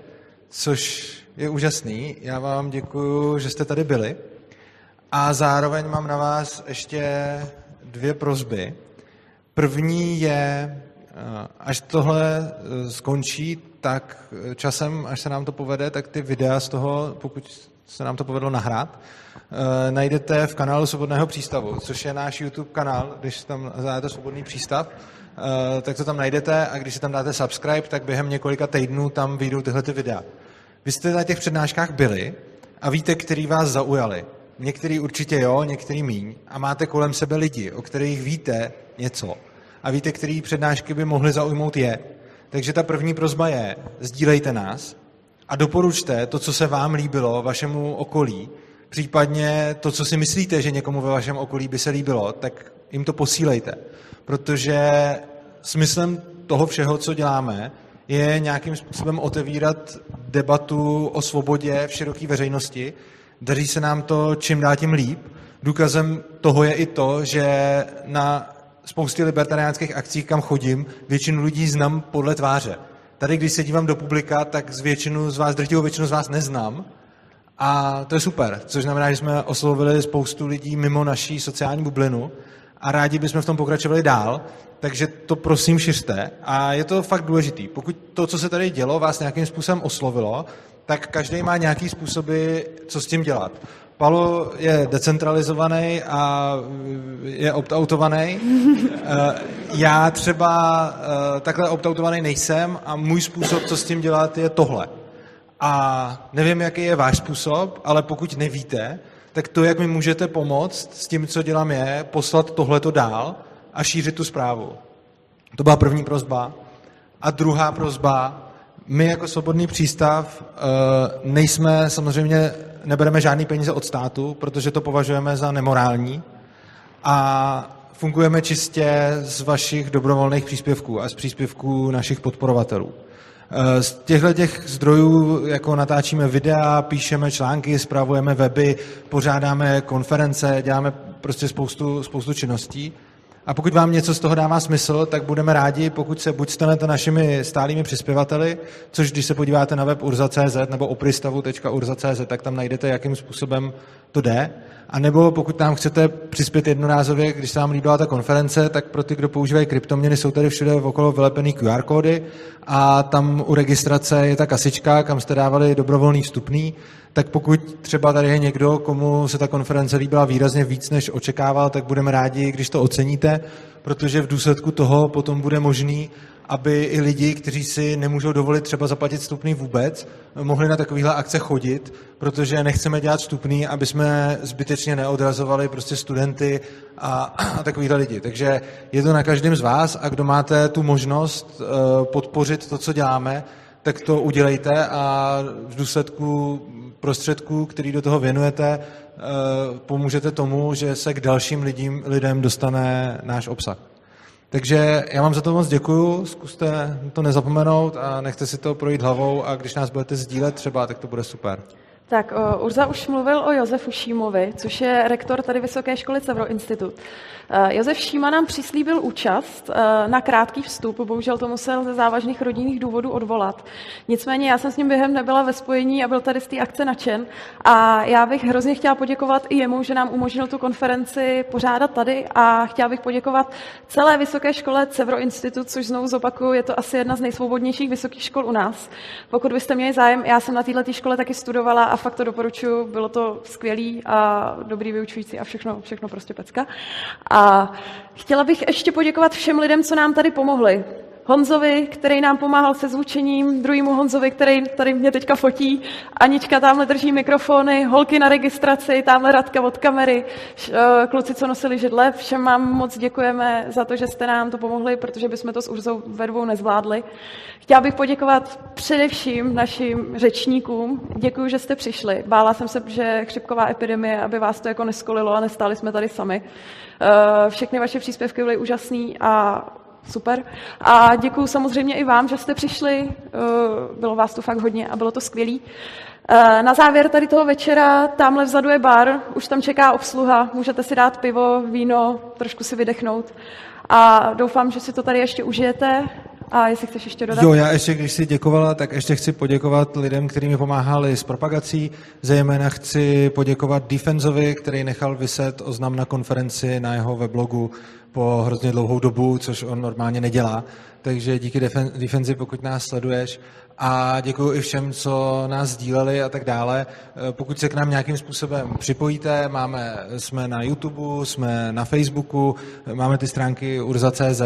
což je úžasný. Já vám děkuju, že jste tady byli. A zároveň mám na vás ještě dvě prosby. První je, až tohle skončí, tak časem, až se nám to povede, tak ty videa z toho, pokud se nám to povedlo nahrát, najdete v kanálu Svobodného přístavu, což je náš YouTube kanál. Když tam zadáte Svobodný přístav, tak to tam najdete, a když si tam dáte subscribe, tak během několika týdnů tam vyjdou tyhle ty videa. Vy jste na těch přednáškách byli a víte, který vás zaujali. Některý určitě jo, některý míň. A máte kolem sebe lidi, o kterých víte něco. A víte, který přednášky by mohly zaujmout je. Takže ta první prosba je, sdílejte nás a doporučte to, co se vám líbilo, vašemu okolí, případně to, co si myslíte, že někomu ve vašem okolí by se líbilo, tak jim to posílejte. Protože smyslem toho všeho, co děláme, je nějakým způsobem otevírat debatu o svobodě v široké veřejnosti. Daří se nám to čím dál tím líp. Důkazem toho je i to, že na spoustě libertariánských akcích, kam chodím, většinu lidí znám podle tváře. Tady, když se dívám do publika, tak drtivou většinu z vás neznám. A to je super, což znamená, že jsme oslovili spoustu lidí mimo naší sociální bublinu a rádi bychom v tom pokračovali dál, takže to prosím šiřte. A je to fakt důležitý. Pokud to, co se tady dělo, vás nějakým způsobem oslovilo, tak každý má nějaký způsoby, co s tím dělat. Paolo je decentralizovaný a je opt-outovaný. Já třeba takhle opt-outovaný nejsem a můj způsob, co s tím dělat, je tohle. A nevím, jaký je váš způsob, ale pokud nevíte, tak to, jak mi můžete pomoct s tím, co dělám, je poslat tohleto dál a šířit tu zprávu. To byla první prosba. A druhá prosba, my jako Svobodný přístav nejsme samozřejmě, nebereme žádný peníze od státu, protože to považujeme za nemorální a fungujeme čistě z vašich dobrovolných příspěvků a z příspěvků našich podporovatelů. Z těchto zdrojů jako natáčíme videa, píšeme články, spravujeme weby, pořádáme konference, děláme prostě spoustu činností. A pokud vám něco z toho dává smysl, tak budeme rádi, pokud se buď stanete našimi stálými přispěvateli, což když se podíváte na web urza.cz nebo opristavu.urza.cz, tak tam najdete, jakým způsobem to jde. A nebo pokud nám chcete přispět jednorázově, když se vám líbila ta konference, tak pro ty, kdo používají kryptoměny, jsou tady všude okolo vylepený QR kódy a tam u registrace je ta kasička, kam jste dávali dobrovolný vstupný. Tak pokud třeba tady je někdo, komu se ta konference líbila výrazně víc, než očekával, tak budeme rádi, když to oceníte, protože v důsledku toho potom bude možný, aby i lidi, kteří si nemůžou dovolit třeba zaplatit vstupný vůbec, mohli na takovéhle akce chodit, protože nechceme dělat vstupný, aby jsme zbytečně neodrazovali prostě studenty a takovýhle lidi. Takže je to na každém z vás a kdo máte tu možnost podpořit to, co děláme, tak to udělejte a v důsledku prostředků, který do toho věnujete, pomůžete tomu, že se k dalším lidem dostane náš obsah. Takže já vám za to moc děkuju, zkuste to nezapomenout a nechte si to projít hlavou a když nás budete sdílet třeba, tak to bude super. Tak, Urza už mluvil o Josefu Šímovi, což je rektor tady Vysoké školy Cevro Institut. Josef Šíma nám přislíbil účast na krátký vstup, bohužel to musel ze závažných rodinných důvodů odvolat. Nicméně já jsem s ním během nebyla ve spojení a byl tady z té akce nadšen. A já bych hrozně chtěla poděkovat i jemu, že nám umožnil tu konferenci pořádat tady a chtěla bych poděkovat celé Vysoké škole Cevro Institut, což znovu zopakuju, je to asi jedna z nejsvobodnějších vysokých škol u nás. Pokud byste měli zájem, já jsem na této škole taky studovala a fakt to doporučuji, bylo to skvělý a dobrý vyučující a všechno prostě pecka. A chtěla bych ještě poděkovat všem lidem, co nám tady pomohli. Honzovi, který nám pomáhal se zvučením, druhému Honzovi, který tady mě teďka fotí, Anička tamhle drží mikrofony, holky na registraci, tamhle Radka od kamery, kluci, co nosili židle, všem vám moc děkujeme za to, že jste nám to pomohli, protože bychom to s Urzou ve dvou nezvládli. Chtěla bych poděkovat především našim řečníkům, děkuji, že jste přišli. Bála jsem se, že chřipková epidemie, aby vás to jako neskolilo a nestáli jsme tady sami. Všechny vaše příspěvky byly úžasný a super. A děkuju samozřejmě i vám, že jste přišli. Bylo vás tu fakt hodně a bylo to skvělý. Na závěr tady toho večera, tamhle vzadu je bar, už tam čeká obsluha, můžete si dát pivo, víno, trošku si vydechnout. A doufám, že si to tady ještě užijete. A jestli chceš ještě dodat? Jo, já ještě, když jsi děkovala, tak ještě chci poděkovat lidem, kteří mi pomáhali s propagací. Zejména chci poděkovat Defenzovi, který nechal vyset oznam na konferenci na jeho weblogu po hrozně dlouhou dobu, což on normálně nedělá. Takže díky Defenzi, pokud nás sleduješ. A děkuji i všem, co nás sdíleli a tak dále. Pokud se k nám nějakým způsobem připojíte, jsme na YouTube, jsme na Facebooku, máme ty stránky urza.cz.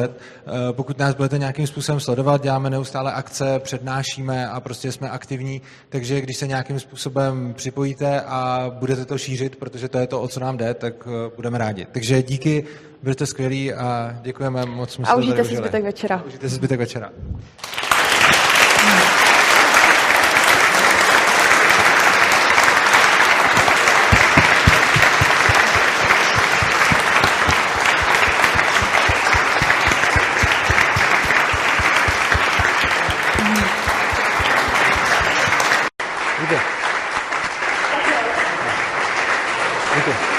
Pokud nás budete nějakým způsobem sledovat, děláme neustále akce, přednášíme a prostě jsme aktivní. Takže když se nějakým způsobem připojíte a budete to šířit, protože to je to, o co nám jde, tak budeme rádi. Takže díky, byli jste skvělí a děkujeme moc. A užijte si zbytek večera. Užijte si zbytek večera. Thank you.